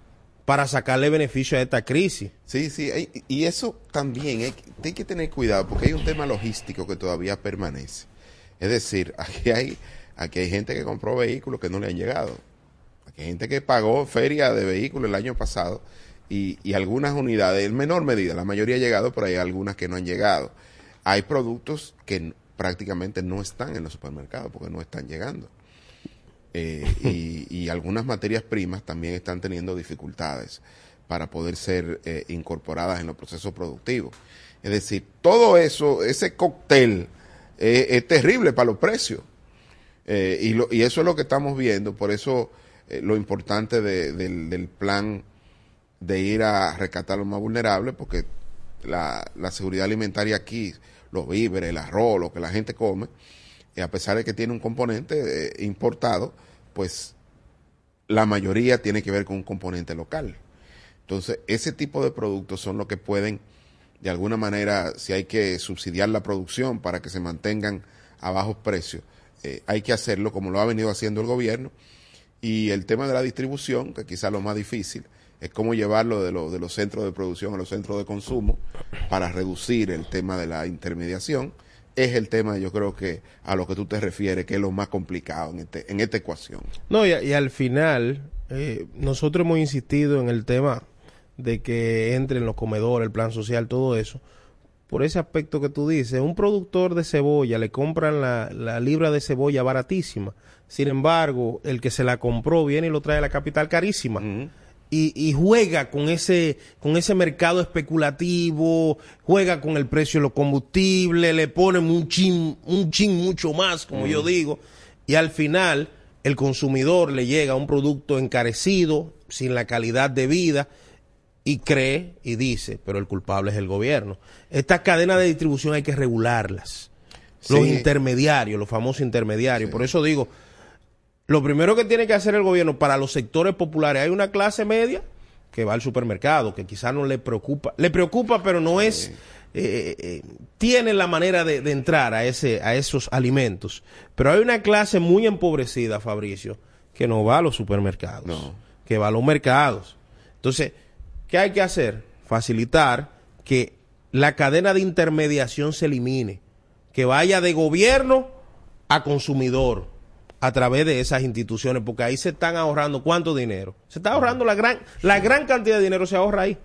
para sacarle beneficio a esta crisis. Sí, sí, y eso también, hay que tener cuidado, porque hay un tema logístico que todavía permanece. Es decir, aquí hay gente que compró vehículos que no le han llegado. Aquí hay gente que pagó feria de vehículos el año pasado y algunas unidades, en menor medida, la mayoría ha llegado, pero hay algunas que no han llegado. Hay productos que prácticamente no están en los supermercados porque no están llegando. Y algunas materias primas también están teniendo dificultades para poder ser incorporadas en los procesos productivos. Es decir, todo eso, ese cóctel es terrible para los precios. Y eso es lo que estamos viendo. Por eso lo importante del plan de ir a rescatar a los más vulnerables, porque la seguridad alimentaria aquí, los víveres, el arroz, lo que la gente come, y a pesar de que tiene un componente importado, pues la mayoría tiene que ver con un componente local. Entonces, ese tipo de productos son los que pueden, de alguna manera, si hay que subsidiar la producción para que se mantengan a bajos precios, hay que hacerlo como lo ha venido haciendo el gobierno. Y el tema de la distribución, que quizás lo más difícil, es cómo llevarlo de los centros de producción a los centros de consumo para reducir el tema de la intermediación. Es el tema, yo creo que a lo que tú te refieres, que es lo más complicado en esta ecuación. No, y al final, nosotros hemos insistido en el tema de que entren los comedores, el plan social, todo eso, por ese aspecto que tú dices. Un productor de cebolla le compran la libra de cebolla baratísima, sin embargo, el que se la compró viene y lo trae a la capital carísima. y juega con ese mercado especulativo, juega con el precio de los combustibles, le ponen un chin mucho más, como yo digo, y al final el consumidor le llega un producto encarecido, sin la calidad de vida, y cree y dice, pero el culpable es el gobierno. Estas cadenas de distribución hay que regularlas. Los intermediarios, los famosos intermediarios. Sí. Por eso digo, lo primero que tiene que hacer el gobierno para los sectores populares, hay una clase media que va al supermercado, que quizás no le preocupa. Le preocupa, pero no es... tiene la manera de entrar a esos alimentos. Pero hay una clase muy empobrecida, Fabricio, que no va a los supermercados. No. Que va a los mercados. Entonces, ¿qué hay que hacer? Facilitar que la cadena de intermediación se elimine. Que vaya de gobierno a consumidor a través de esas instituciones, porque ahí se están ahorrando ¿cuánto dinero? Se está ahorrando la gran cantidad de dinero, se ahorra ahí.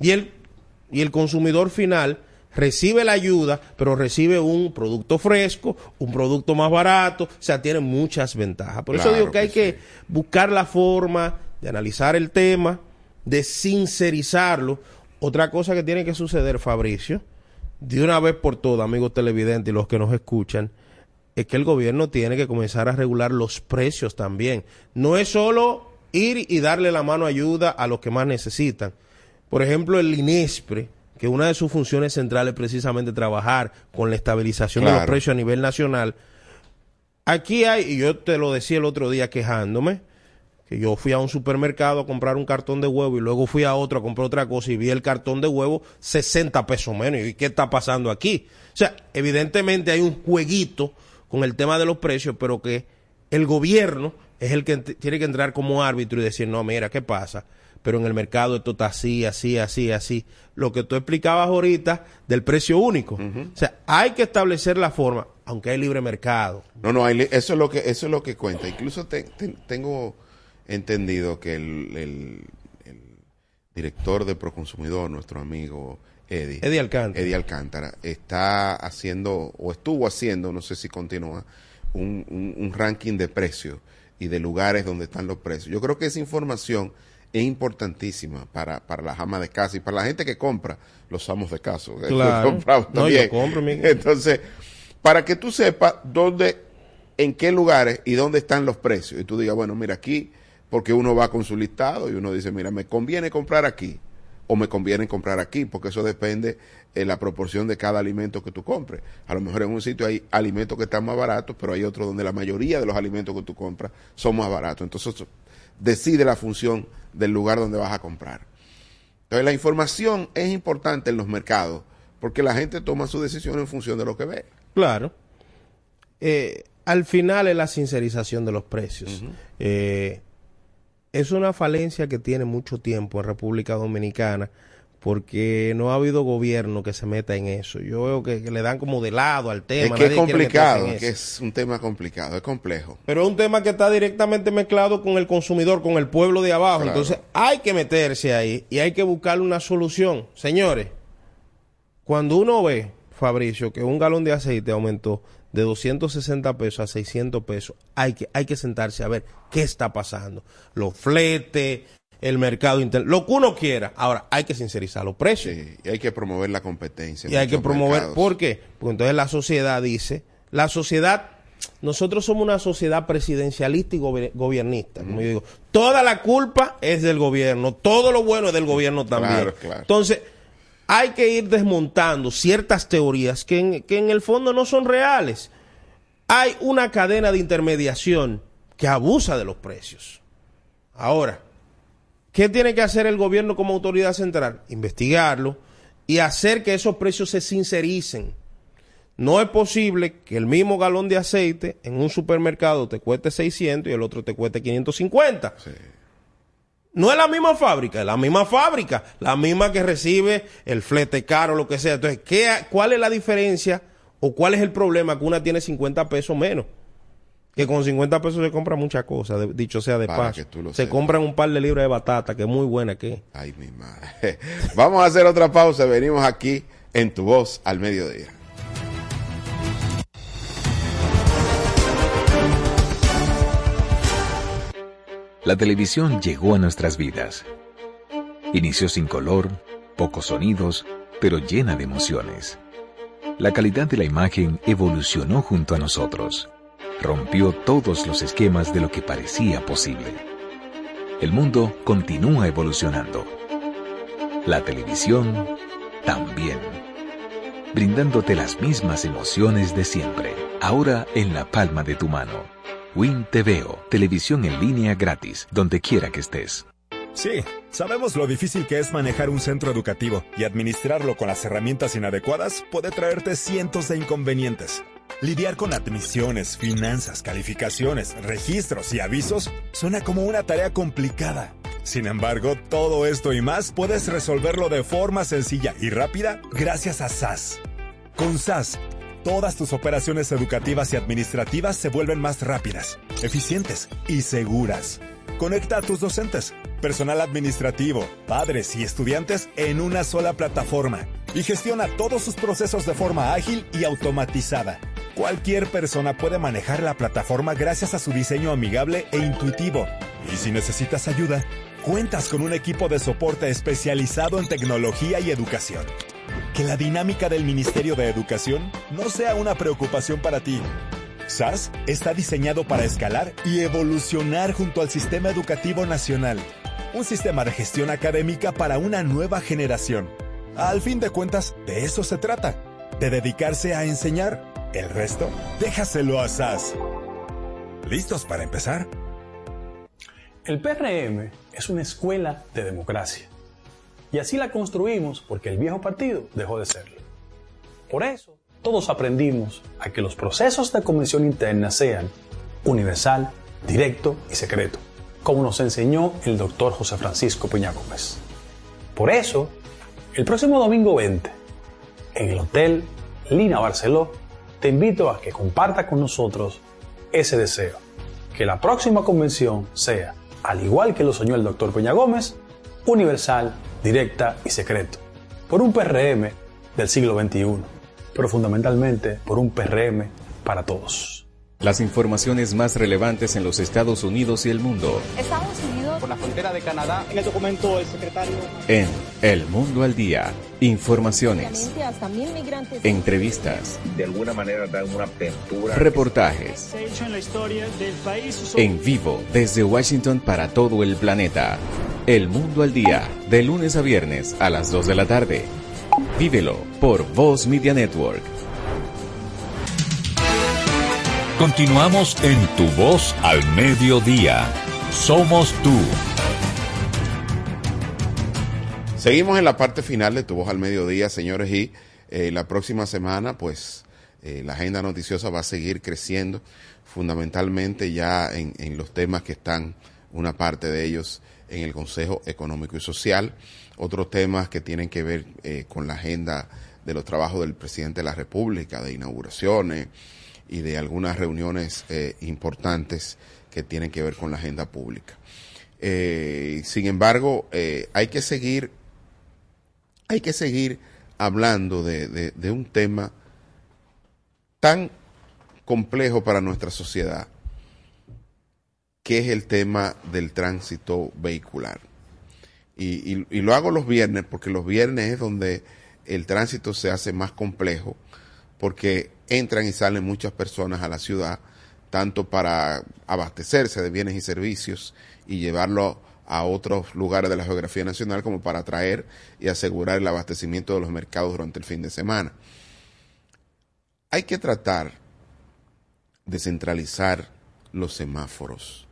Y el consumidor final recibe la ayuda, pero recibe un producto fresco, un producto más barato, o sea, tiene muchas ventajas. Por claro eso digo que hay que buscar la forma de analizar el tema, de sincerizarlo. Otra cosa que tiene que suceder, Fabricio, de una vez por todas, amigos televidentes y los que nos escuchan, es que el gobierno tiene que comenzar a regular los precios también. No es solo ir y darle la mano ayuda a los que más necesitan. Por ejemplo, el INESPRE, que una de sus funciones centrales es precisamente trabajar con la estabilización de los precios a nivel nacional. Aquí hay, y yo te lo decía el otro día quejándome, que yo fui a un supermercado a comprar un cartón de huevo y luego fui a otro a comprar otra cosa y vi el cartón de huevo 60 pesos menos. ¿Y qué está pasando aquí? O sea, evidentemente hay un jueguito con el tema de los precios, pero que el gobierno es el que tiene que entrar como árbitro y decir, no, mira, ¿qué pasa? Pero en el mercado esto está así, así, así, así. Lo que tú explicabas ahorita del precio único. O sea, hay que establecer la forma, aunque hay libre mercado. Eso es lo que cuenta. Incluso tengo entendido que el director de Proconsumidor, nuestro amigo Eddie Alcántara, está haciendo, o estuvo haciendo, no sé si continúa, un ranking de precios y de lugares donde están los precios. Yo creo que esa información es importantísima para las amas de casa y para la gente que compra, los amos de casa. Claro. Yo compro, amigo. Entonces, para que tú sepas dónde, en qué lugares y dónde están los precios. Y tú digas, bueno, mira aquí, porque uno va con su listado y uno dice, mira, me conviene comprar aquí o me conviene comprar aquí, porque eso depende de la proporción de cada alimento que tú compres. A lo mejor en un sitio hay alimentos que están más baratos, pero hay otros donde la mayoría de los alimentos que tú compras son más baratos. Entonces, decide la función del lugar donde vas a comprar. Entonces, la información es importante en los mercados, porque la gente toma su decisión en función de lo que ve. Claro. Al final es la sincerización de los precios. Es una falencia que tiene mucho tiempo en República Dominicana, porque no ha habido gobierno que se meta en eso. Yo veo que le dan como de lado al tema. Es que es complicado, que es un tema complicado, es complejo. Pero es un tema que está directamente mezclado con el consumidor, con el pueblo de abajo. Claro. Entonces hay que meterse ahí y hay que buscar una solución. Señores, cuando uno ve, Fabricio, que un galón de aceite aumentó de 260 pesos a 600 pesos, hay que sentarse a ver qué está pasando. Los fletes, el mercado interno, lo que uno quiera. Ahora, hay que sincerizar los precios. Sí, y hay que promover la competencia. Y hay que promover, mercados. ¿Por qué? Porque entonces la sociedad dice, nosotros somos una sociedad presidencialista y gobiernista, como yo digo. Toda la culpa es del gobierno, todo lo bueno es del gobierno también. Claro. Entonces, hay que ir desmontando ciertas teorías que en el fondo no son reales. Hay una cadena de intermediación que abusa de los precios. Ahora, ¿qué tiene que hacer el gobierno como autoridad central? Investigarlo y hacer que esos precios se sincericen. No es posible que el mismo galón de aceite en un supermercado te cueste 600 y el otro te cueste 550. Sí. No es la misma fábrica, la misma que recibe el flete caro, lo que sea. Entonces, ¿cuál es la diferencia o cuál es el problema que una tiene 50 pesos menos? Que con 50 pesos se compra muchas cosas, dicho sea de paso. Se compran un par de libras de batata, que es muy buena aquí. Ay, mi madre. Vamos a hacer otra pausa, venimos aquí en Tu Voz al Mediodía. la televisión llegó a nuestras vidas. Inició sin color, pocos sonidos, pero llena de emociones. La calidad de la imagen evolucionó junto a nosotros. Rompió todos los esquemas de lo que parecía posible. El mundo continúa evolucionando. La televisión también. Brindándote las mismas emociones de siempre, ahora en la palma de tu mano. WinTVO, televisión en línea gratis, donde quiera que estés. Sí, sabemos lo difícil que es manejar un centro educativo, y administrarlo con las herramientas inadecuadas puede traerte cientos de inconvenientes. Lidiar con admisiones, finanzas, calificaciones, registros y avisos suena como una tarea complicada. Sin embargo, todo esto y más puedes resolverlo de forma sencilla y rápida gracias a SAS. Con SAS, todas tus operaciones educativas y administrativas se vuelven más rápidas, eficientes y seguras. Conecta a tus docentes, personal administrativo, padres y estudiantes en una sola plataforma y gestiona todos sus procesos de forma ágil y automatizada. Cualquier persona puede manejar la plataforma gracias a su diseño amigable e intuitivo. Y si necesitas ayuda, cuentas con un equipo de soporte especializado en tecnología y educación. Que la dinámica del Ministerio de Educación no sea una preocupación para ti. SAS está diseñado para escalar y evolucionar junto al Sistema Educativo Nacional. Un sistema de gestión académica para una nueva generación. Al fin de cuentas, de eso se trata. De dedicarse a enseñar. El resto, déjaselo a SAS. ¿Listos para empezar? El PRM es una escuela de democracia. Y así la construimos porque el viejo partido dejó de serlo. Por eso, todos aprendimos a que los procesos de convención interna sean universal, directo y secreto, como nos enseñó el doctor José Francisco Peña Gómez. Por eso, el próximo domingo 20, en el Hotel Lina Barceló, te invito a que compartas con nosotros ese deseo, que la próxima convención sea, al igual que lo soñó el doctor Peña Gómez, universal, directa y secreto, por un PRM del siglo XXI, pero fundamentalmente por un PRM para todos. Las informaciones más relevantes en los Estados Unidos y el mundo. Estados Unidos por la frontera de Canadá. En el documento el secretario. En El Mundo al Día. Informaciones. Entrevistas. De alguna manera da una apertura. Reportajes. Se ha hecho en la historia del país. En vivo desde Washington para todo el planeta. El Mundo al Día. De lunes a viernes a las 2 de la tarde. Vívelo por Voz Media Network. Continuamos en Tu Voz al Mediodía. Somos tú. Seguimos en la parte final de Tu Voz al Mediodía, señores, y la próxima semana, pues, la agenda noticiosa va a seguir creciendo, fundamentalmente ya en los temas que están, una parte de ellos, en el Consejo Económico y Social, otros temas que tienen que ver con la agenda de los trabajos del presidente de la República, de inauguraciones, y de algunas reuniones importantes que tienen que ver con la agenda pública. Sin embargo, hay que seguir hablando de un tema tan complejo para nuestra sociedad, que es el tema del tránsito vehicular. Y lo hago los viernes, porque los viernes es donde el tránsito se hace más complejo, porque entran y salen muchas personas a la ciudad, tanto para abastecerse de bienes y servicios y llevarlo a otros lugares de la geografía nacional, como para atraer y asegurar el abastecimiento de los mercados durante el fin de semana. Hay que tratar de centralizar los semáforos.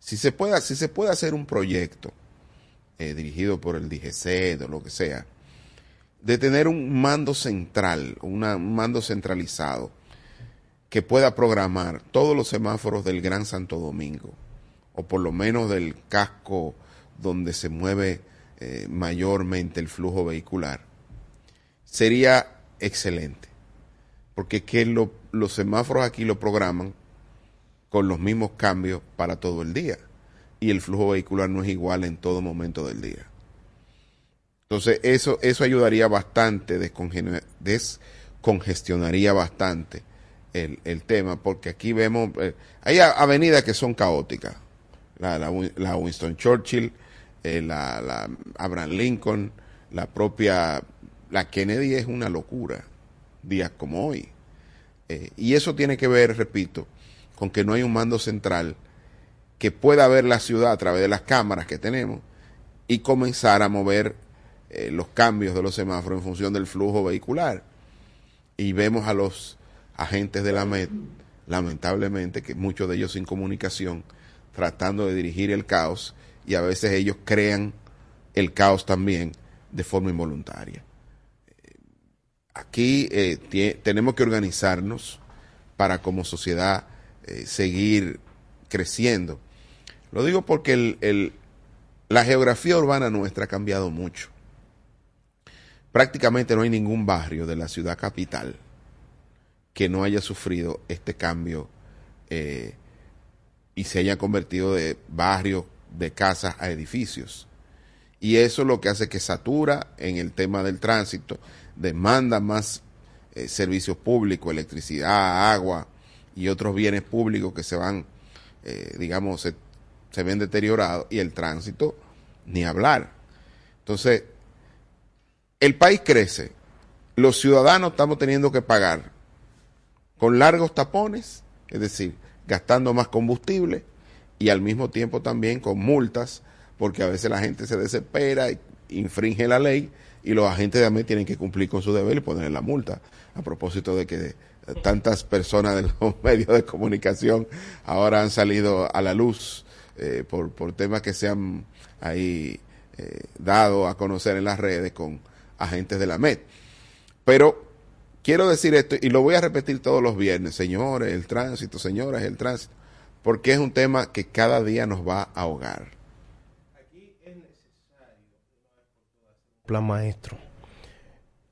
Si se puede hacer un proyecto dirigido por el DGC o lo que sea, de tener un mando central, un mando centralizado que pueda programar todos los semáforos del Gran Santo Domingo, o por lo menos del casco donde se mueve mayormente el flujo vehicular, sería excelente, porque que los semáforos aquí lo programan con los mismos cambios para todo el día, y el flujo vehicular no es igual en todo momento del día. Entonces, eso ayudaría bastante, descongestionaría bastante el tema, porque aquí vemos, hay avenidas que son caóticas, la Winston Churchill, la Abraham Lincoln, la propia, la Kennedy es una locura, días como hoy. Y eso tiene que ver, repito, con que no hay un mando central que pueda ver la ciudad a través de las cámaras que tenemos y comenzar a mover los cambios de los semáforos en función del flujo vehicular. Y vemos a los agentes de la AMET, lamentablemente, que muchos de ellos sin comunicación, tratando de dirigir el caos, y a veces ellos crean el caos también de forma involuntaria. Aquí tenemos que organizarnos para como sociedad seguir creciendo. Lo digo porque la geografía urbana nuestra ha cambiado mucho. Prácticamente no hay ningún barrio de la ciudad capital que no haya sufrido este cambio y se haya convertido de barrio de casas a edificios. Y eso es lo que hace que satura en el tema del tránsito, demanda más servicios públicos, electricidad, agua y otros bienes públicos que se van, digamos, se ven deteriorados, y el tránsito, ni hablar. Entonces, el país crece, los ciudadanos estamos teniendo que pagar con largos tapones, es decir, gastando más combustible y al mismo tiempo también con multas, porque a veces la gente se desespera, infringe la ley y los agentes de AMET tienen que cumplir con su deber y ponerle la multa. A propósito de que tantas personas de los medios de comunicación ahora han salido a la luz por temas que se han ahí dado a conocer en las redes con agentes de la AMET. Pero quiero decir esto, y lo voy a repetir todos los viernes: señores, el tránsito, señoras, el tránsito, porque es un tema que cada día nos va a ahogar. Aquí es necesario un plan maestro.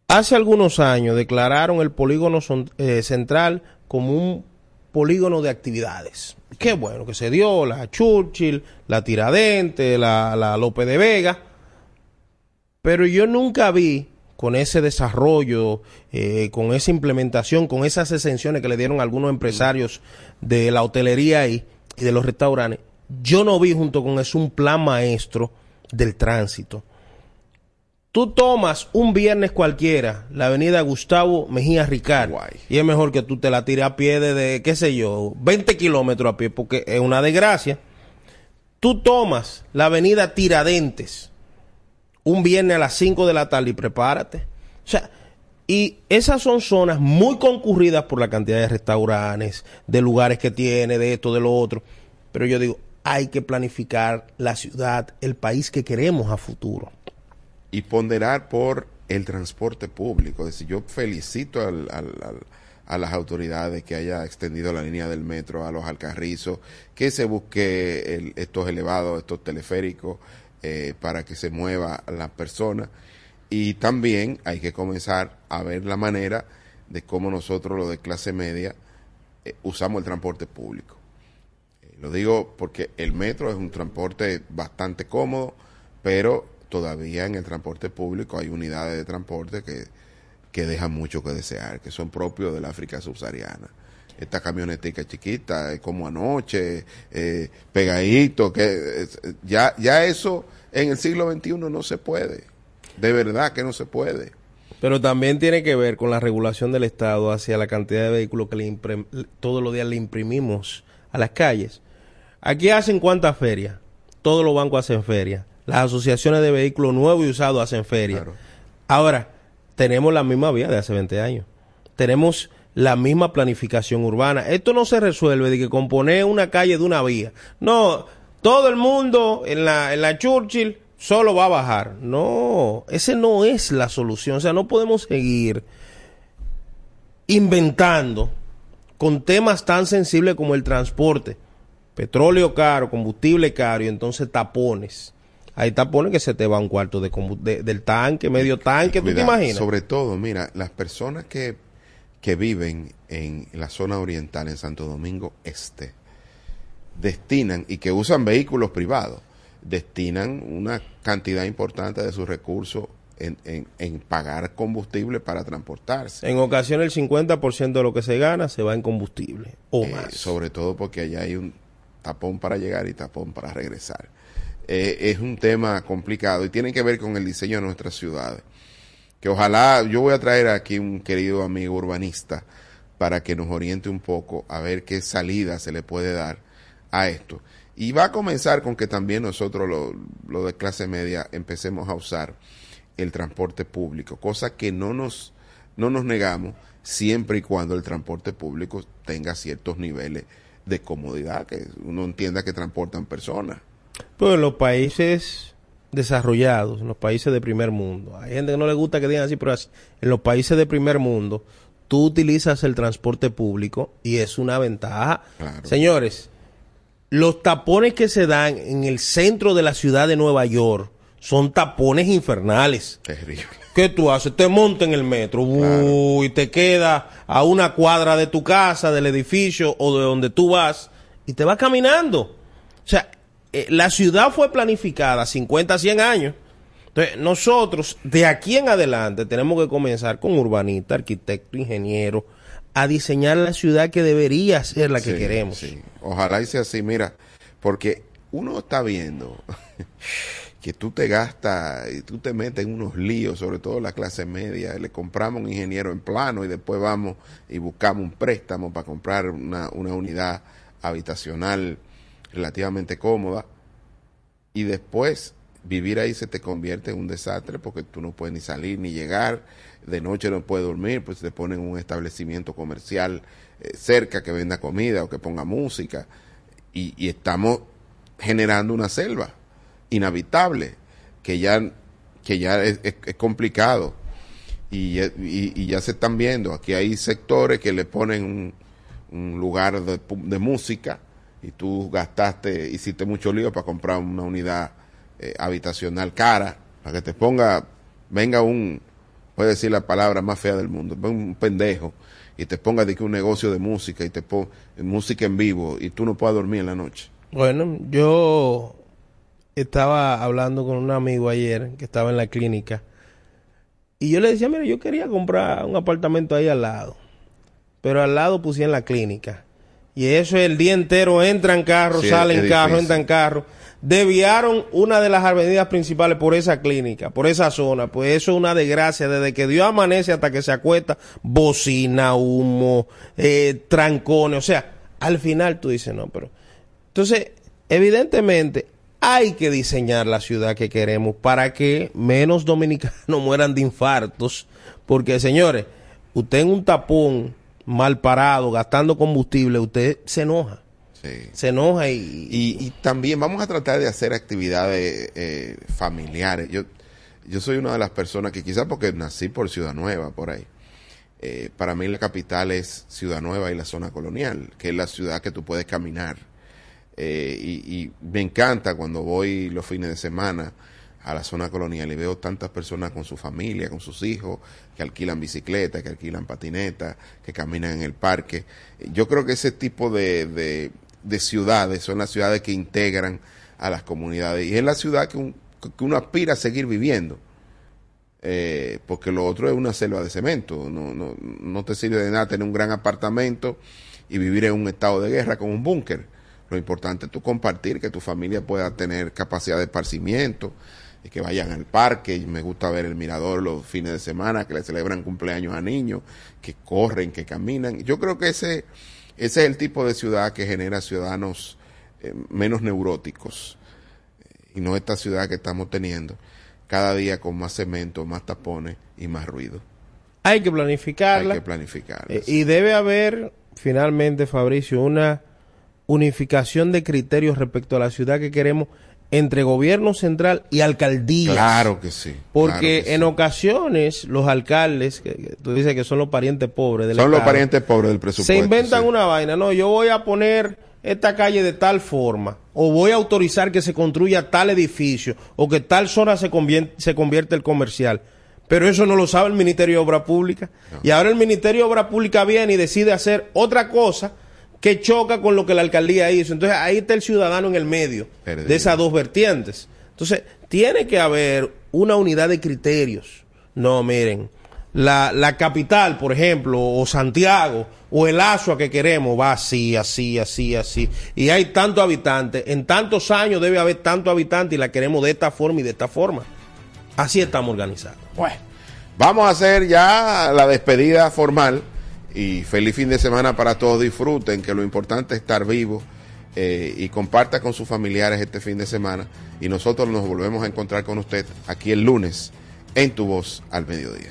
Hace algunos años declararon el polígono central como un polígono de actividades. Qué bueno que se dio la Churchill, la Tiradentes, la López de Vega, pero yo nunca vi con ese desarrollo, con esa implementación, con esas exenciones que le dieron algunos empresarios de la hotelería y de los restaurantes, yo no vi junto con eso un plan maestro del tránsito. Tú tomas un viernes cualquiera la avenida Gustavo Mejía Ricard, y es mejor que tú te la tires a pie de qué sé yo, 20 kilómetros a pie, porque es una desgracia. Tú tomas la avenida Tiradentes un viernes a las 5 de la tarde y prepárate. O sea, y esas son zonas muy concurridas por la cantidad de restaurantes, de lugares que tiene, de esto, de lo otro. Pero yo digo, hay que planificar la ciudad, el país que queremos a futuro. Y ponderar por el transporte público. Es decir, yo felicito a las autoridades que haya extendido la línea del metro a los Alcarrizos, que se busque estos elevados, estos teleféricos, para que se mueva la persona. Y también hay que comenzar a ver la manera de cómo nosotros, los de clase media, usamos el transporte público. Lo digo porque el metro es un transporte bastante cómodo, pero todavía en el transporte público hay unidades de transporte que dejan mucho que desear, que son propios del África subsahariana. Esta camionetica chiquita, como anoche, pegadito, que ya eso en el siglo XXI no se puede, de verdad que no se puede. Pero también tiene que ver con la regulación del Estado hacia la cantidad de vehículos que todos los días le imprimimos a las calles. Aquí hacen cuántas ferias, todos los bancos hacen ferias, las asociaciones de vehículos nuevos y usados hacen ferias. Claro. Ahora, tenemos la misma vía de hace 20 años, tenemos la misma planificación urbana. Esto no se resuelve de que componer una calle de una vía. No, todo el mundo en la Churchill solo va a bajar. No, esa no es la solución. O sea, no podemos seguir inventando con temas tan sensibles como el transporte. Petróleo caro, combustible caro y entonces tapones. Hay tapones que se te va un cuarto del tanque, medio tanque, ¿tú te imaginas? Sobre todo, mira, las personas que viven en la zona oriental, en Santo Domingo Este, destinan, y que usan vehículos privados, destinan una cantidad importante de sus recursos en pagar combustible para transportarse. En ocasiones el 50% de lo que se gana se va en combustible o más. Sobre todo porque allá hay un tapón para llegar y tapón para regresar. Es un tema complicado y tiene que ver con el diseño de nuestras ciudades, que ojalá, yo voy a traer aquí un querido amigo urbanista para que nos oriente un poco a ver qué salida se le puede dar a esto. Y va a comenzar con que también nosotros, lo de clase media, empecemos a usar el transporte público, cosa que no nos negamos siempre y cuando el transporte público tenga ciertos niveles de comodidad, que uno entienda que transportan personas. Pues en los países desarrollados, en los países de primer mundo, hay gente que no le gusta que digan así, pero así, en los países de primer mundo, tú utilizas el transporte público y es una ventaja. Claro. Señores, los tapones que se dan en el centro de la ciudad de Nueva York son tapones infernales. Terrible. ¿Qué tú haces? Te montas en el metro, claro, y te quedas a una cuadra de tu casa, del edificio o de donde tú vas, y te vas caminando. O sea, la ciudad fue planificada 50, 100 años. Entonces, nosotros, de aquí en adelante, tenemos que comenzar con urbanistas, arquitectos, ingenieros, a diseñar la ciudad que debería ser la que queremos. Sí. Ojalá y sea así, mira, porque uno está viendo que tú te gastas y tú te metes en unos líos, sobre todo la clase media, le compramos un ingeniero en plano y después vamos y buscamos un préstamo para comprar una unidad habitacional relativamente cómoda, y después vivir ahí se te convierte en un desastre porque tú no puedes ni salir ni llegar, de noche no puedes dormir, pues te ponen un establecimiento comercial cerca que venda comida o que ponga música, y estamos generando una selva inhabitable que ya es complicado, y ya se están viendo, aquí hay sectores que le ponen un lugar de música y tú gastaste, hiciste mucho lío para comprar una unidad habitacional cara, para que te ponga, venga un, puede decir la palabra más fea del mundo, un pendejo, y te ponga de que un negocio de música, y te ponga música en vivo, y tú no puedas dormir en la noche. Bueno, yo estaba hablando con un amigo ayer, que estaba en la clínica, y yo le decía, mira, yo quería comprar un apartamento ahí al lado, pero al lado pusieron la clínica, y eso el día entero, entran carros, sí, salen carros, entran carros. Desviaron una de las avenidas principales por esa clínica, por esa zona. Pues eso es una desgracia. Desde que Dios amanece hasta que se acuesta, bocina, humo, trancones. O sea, al final tú dices, no, pero... Entonces, evidentemente, hay que diseñar la ciudad que queremos para que menos dominicanos mueran de infartos. Porque, señores, usted en un tapón mal parado, gastando combustible, usted se enoja. Sí. Se enoja y también vamos a tratar de hacer actividades familiares. Yo soy una de las personas que quizás porque nací por Ciudad Nueva, por ahí. Para mí la capital es Ciudad Nueva y la zona colonial, que es la ciudad que tú puedes caminar. Y me encanta cuando voy los fines de semana a la zona colonial y veo tantas personas con su familia, con sus hijos, que alquilan bicicletas, que alquilan patinetas, que caminan en el parque. Yo creo que ese tipo de ciudades son las ciudades que integran a las comunidades y es la ciudad que uno aspira a seguir viviendo, porque lo otro es una selva de cemento. No te sirve de nada tener un gran apartamento y vivir en un estado de guerra con un búnker. Lo importante es tú compartir, que tu familia pueda tener capacidad de esparcimiento y que vayan al parque. Me gusta ver el mirador los fines de semana, que le celebran cumpleaños a niños, que corren, que caminan. Yo creo que ese es el tipo de ciudad que genera ciudadanos menos neuróticos, y no esta ciudad que estamos teniendo cada día con más cemento, más tapones y más ruido. Hay que planificarla. Hay que planificarla. Y debe haber, finalmente, Fabricio, una unificación de criterios respecto a la ciudad que queremos entre gobierno central y alcaldías. Claro que sí. Porque claro que en ocasiones los alcaldes, que tú dices que son los parientes pobres del Estado, los parientes pobres del presupuesto. Se inventan una vaina. No, yo voy a poner esta calle de tal forma, o voy a autorizar que se construya tal edificio, o que tal zona se convierte el comercial. Pero eso no lo sabe el Ministerio de Obras Públicas. No. Y ahora el Ministerio de Obras Públicas viene y decide hacer otra cosa que choca con lo que la alcaldía hizo. Entonces, ahí está el ciudadano en el medio perdido de esas dos vertientes. Entonces, tiene que haber una unidad de criterios. No, miren, la capital, por ejemplo, o Santiago, o el Asua que queremos va así, así, así, así. Y hay tantos habitantes, en tantos años debe haber tantos habitantes y la queremos de esta forma y de esta forma. Así estamos organizados. Bueno, vamos a hacer ya la despedida formal y feliz fin de semana para todos. Disfruten, que lo importante es estar vivos. Y comparta con sus familiares este fin de semana y nosotros nos volvemos a encontrar con usted aquí el lunes en Tu Voz al Mediodía.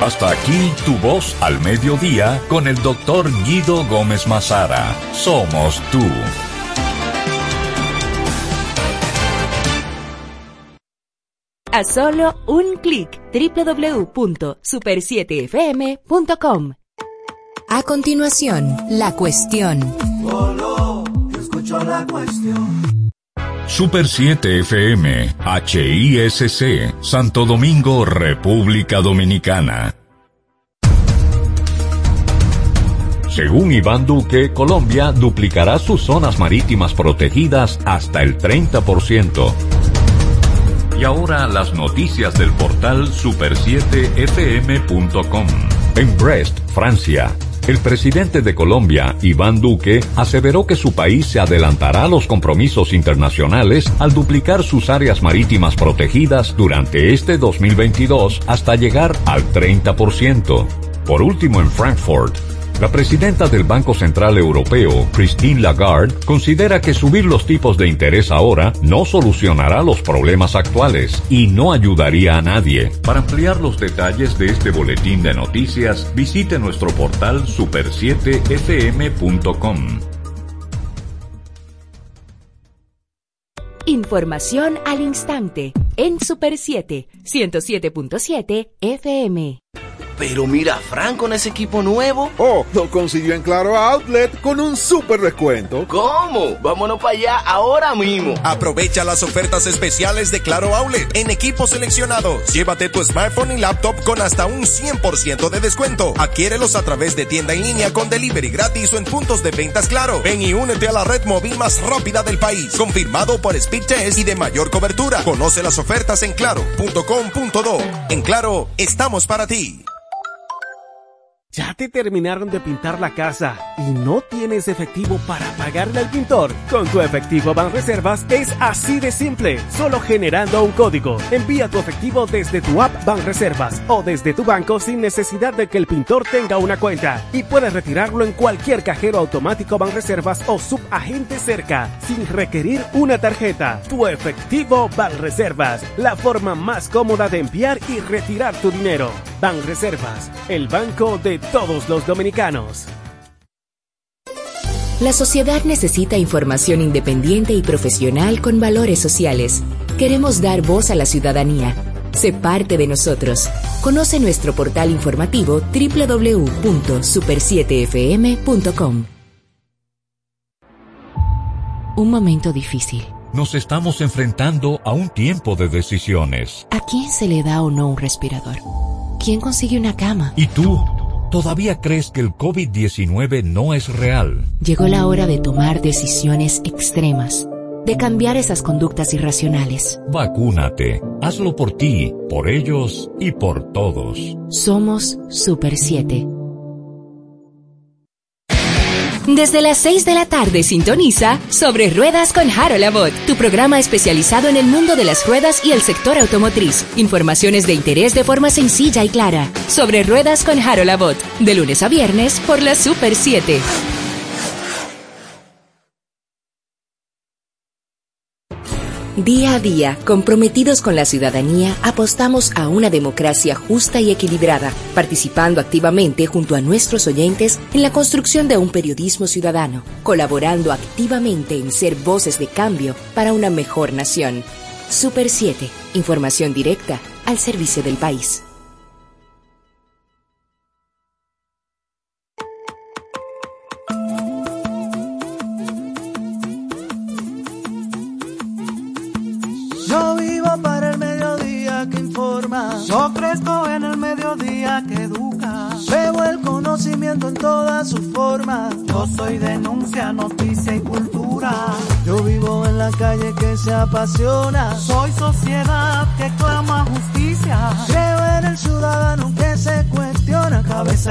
Hasta aquí Tu Voz al Mediodía con el doctor Guido Gómez Mazara. Somos tú. A solo un clic, www.super7fm.com. A continuación, la cuestión. Solo yo escucho la cuestión. Super 7 FM, HISC, Santo Domingo, República Dominicana. Según Iván Duque, Colombia duplicará sus zonas marítimas protegidas hasta el 30%. Y ahora las noticias del portal super7fm.com. En Brest, Francia, el presidente de Colombia, Iván Duque, aseveró que su país se adelantará a los compromisos internacionales al duplicar sus áreas marítimas protegidas durante este 2022 hasta llegar al 30%. Por último, en Frankfurt, la presidenta del Banco Central Europeo, Christine Lagarde, considera que subir los tipos de interés ahora no solucionará los problemas actuales y no ayudaría a nadie. Para ampliar los detalles de este boletín de noticias, visite nuestro portal super7fm.com. Información al instante en Super 7, 107.7 FM. Pero mira, Fran, con ese equipo nuevo. Oh, lo consiguió en Claro Outlet con un súper descuento. ¿Cómo? Vámonos para allá ahora mismo. Aprovecha las ofertas especiales de Claro Outlet en equipos seleccionados. Llévate tu smartphone y laptop con hasta un 100% de descuento. Adquiérelos a través de tienda en línea con delivery gratis o en puntos de ventas Claro. Ven y únete a la red móvil más rápida del país. Confirmado por Speedtest y de mayor cobertura. Conoce las ofertas en claro.com.do. En Claro, estamos para ti. ¿Ya te terminaron de pintar la casa y no tienes efectivo para pagarle al pintor? Con tu efectivo Banreservas es así de simple, solo generando un código. Envía tu efectivo desde tu app Banreservas o desde tu banco sin necesidad de que el pintor tenga una cuenta y puedes retirarlo en cualquier cajero automático Banreservas o subagente cerca sin requerir una tarjeta. Tu efectivo Banreservas, la forma más cómoda de enviar y retirar tu dinero. Banreservas, el banco de todos los dominicanos. La sociedad necesita información independiente y profesional con valores sociales. Queremos dar voz a la ciudadanía. Sé parte de nosotros. Conoce nuestro portal informativo www.super7fm.com. Un momento difícil. Nos estamos enfrentando a un tiempo de decisiones. ¿A quién se le da o no un respirador? ¿Quién consigue una cama? ¿Y tú? ¿Todavía crees que el COVID-19 no es real? Llegó la hora de tomar decisiones extremas, de cambiar esas conductas irracionales. Vacúnate. Hazlo por ti, por ellos y por todos. Somos Super 7. Desde las 6 de la tarde sintoniza Sobre Ruedas con Harola Labot, tu programa especializado en el mundo de las ruedas y el sector automotriz. Informaciones de interés de forma sencilla y clara. Sobre Ruedas con Harola Labot, de lunes a viernes por la Super 7. Día a día, comprometidos con la ciudadanía, apostamos a una democracia justa y equilibrada, participando activamente junto a nuestros oyentes en la construcción de un periodismo ciudadano, colaborando activamente en ser voces de cambio para una mejor nación. Super 7, información directa al servicio del país. Yo crezco en el mediodía que educa. Veo el conocimiento en todas sus formas. Yo soy denuncia, noticia y cultura. Yo vivo en la calle que se apasiona. Soy sociedad que clama justicia. Creo en el ciudadano.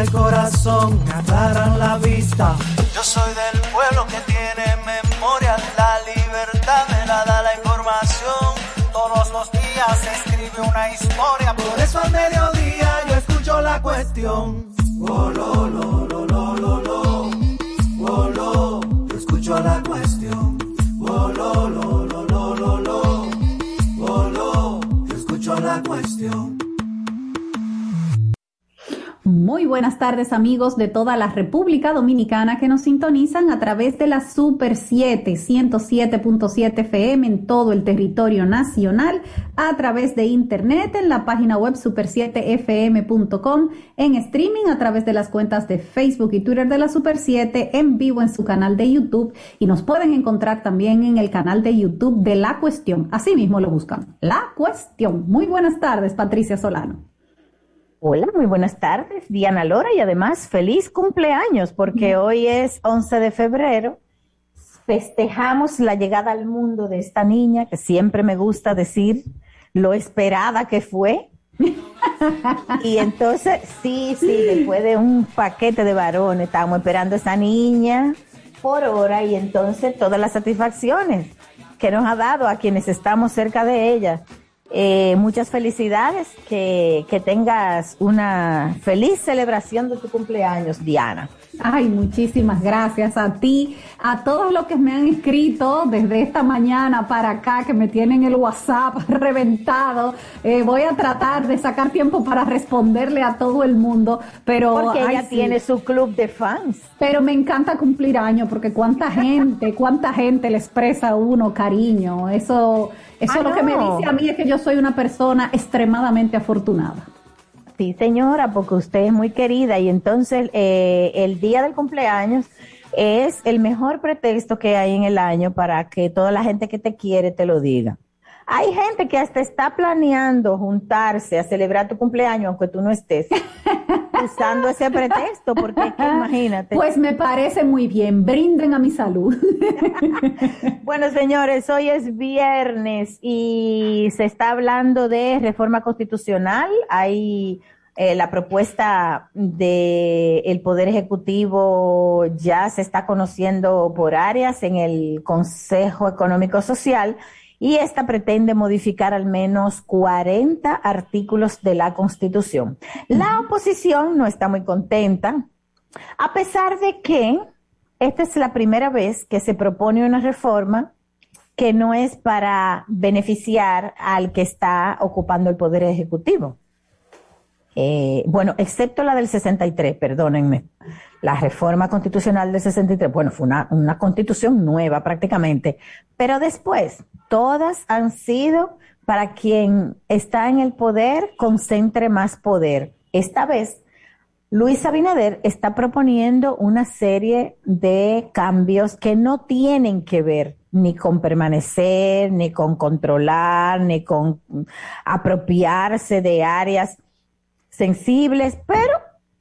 este corazón aclaran la vista. Yo soy del pueblo que tiene memoria, la libertad me la da la información. Todos los días se escribe una historia, por eso al mediodía yo escucho la cuestión. Oh, lo, lo, yo escucho la cuestión. Oh, lo, lo, yo escucho la cuestión. Muy buenas tardes, amigos de toda la República Dominicana que nos sintonizan a través de la Super 7, 107.7 FM en todo el territorio nacional, a través de internet en la página web super7fm.com, en streaming a través de las cuentas de Facebook y Twitter de la Super 7, en vivo en su canal de YouTube, y nos pueden encontrar también en el canal de YouTube de La Cuestión. Así mismo lo buscan, La Cuestión. Muy buenas tardes, Patricia Solano. Hola, muy buenas tardes, Diana Lora, y además feliz cumpleaños, porque hoy es 11 de febrero, festejamos la llegada al mundo de esta niña, que siempre me gusta decir lo esperada que fue, y entonces, sí, después de un paquete de varones, estábamos esperando a esa niña por hora, y entonces todas las satisfacciones que nos ha dado a quienes estamos cerca de ella. Muchas felicidades, que tengas una feliz celebración de tu cumpleaños, Diana. Ay, muchísimas gracias a ti, a todos los que me han escrito desde esta mañana para acá, que me tienen el WhatsApp reventado. Voy a tratar de sacar tiempo para responderle a todo el mundo, pero porque ella tiene su club de fans. Pero me encanta cumplir años, porque cuánta gente le expresa a uno cariño. Eso es lo que me dice a mí, es que yo soy una persona extremadamente afortunada. Sí, señora, porque usted es muy querida, y entonces el día del cumpleaños es el mejor pretexto que hay en el año para que toda la gente que te quiere te lo diga. Hay gente que hasta está planeando juntarse a celebrar tu cumpleaños, aunque tú no estés, usando ese pretexto, porque es que, imagínate. Pues me parece muy bien, brinden a mi salud. Bueno, señores, hoy es viernes y se está hablando de reforma constitucional. Hay la propuesta del Poder Ejecutivo, ya se está conociendo por áreas en el Consejo Económico Social, y esta pretende modificar al menos 40 artículos de la Constitución. La oposición no está muy contenta, a pesar de que esta es la primera vez que se propone una reforma que no es para beneficiar al que está ocupando el Poder Ejecutivo. Bueno, excepto la del 63, perdónenme. La reforma constitucional del 63, bueno, fue una constitución nueva prácticamente, pero después todas han sido para quien está en el poder concentre más poder. Esta vez, Luis Abinader está proponiendo una serie de cambios que no tienen que ver ni con permanecer, ni con controlar, ni con apropiarse de áreas sensibles, pero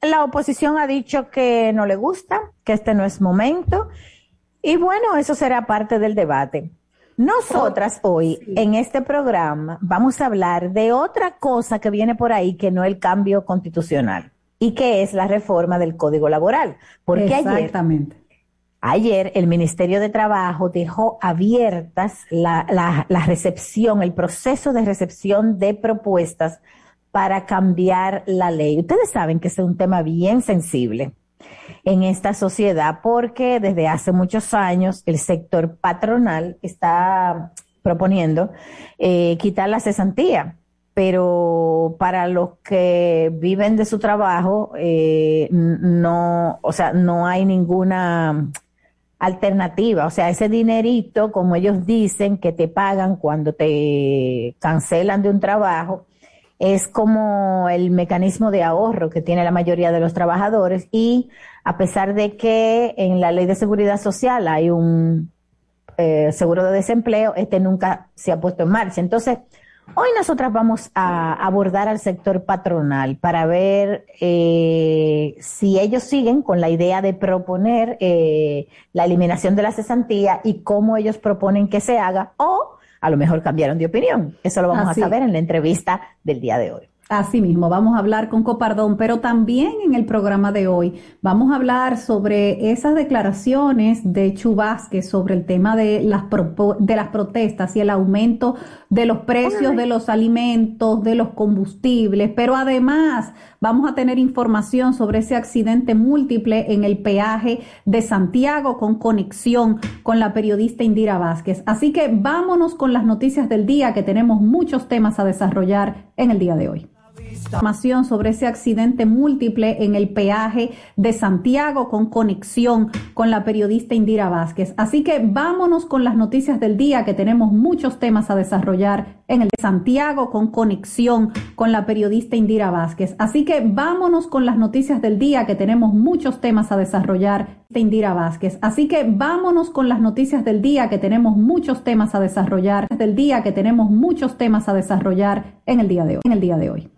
la oposición ha dicho que no le gusta, que este no es momento, y bueno, eso será parte del debate. Nosotras hoy, en este programa, vamos a hablar de otra cosa que viene por ahí, que no es el cambio constitucional, y que es la reforma del Código Laboral, porque ayer el Ministerio de Trabajo dejó abiertas la recepción, el proceso de recepción de propuestas para cambiar la ley. Ustedes saben que es un tema bien sensible en esta sociedad, porque desde hace muchos años el sector patronal está proponiendo quitar la cesantía, pero para los que viven de su trabajo no hay ninguna alternativa. O sea, ese dinerito, como ellos dicen, que te pagan cuando te cancelan de un trabajo, es como el mecanismo de ahorro que tiene la mayoría de los trabajadores, y a pesar de que en la Ley de Seguridad Social hay un seguro de desempleo, este nunca se ha puesto en marcha. Entonces, hoy nosotras vamos a abordar al sector patronal para ver si ellos siguen con la idea de proponer la eliminación de la cesantía y cómo ellos proponen que se haga, o a lo mejor cambiaron de opinión. Eso lo vamos a saber en la entrevista del día de hoy. Así mismo, vamos a hablar con Copardón, pero también en el programa de hoy vamos a hablar sobre esas declaraciones de Chu Vázquez sobre el tema de las protestas y el aumento de los precios de los alimentos, de los combustibles, pero además vamos a tener información sobre ese accidente múltiple en el peaje de Santiago con conexión con la periodista Indira Vázquez. Así que vámonos con las noticias del día, que tenemos muchos temas a desarrollar en el día de hoy. Información sobre ese accidente múltiple en el peaje de Santiago con conexión con la periodista Indira Vázquez. Así que vámonos con las noticias del día, que tenemos muchos temas a desarrollar en el de Santiago con conexión con la periodista Indira Vázquez. Así que vámonos con las noticias del día, que tenemos muchos temas a desarrollar de Indira Vázquez. Así que vámonos con las noticias del día, que tenemos muchos temas a desarrollar en el día de hoy.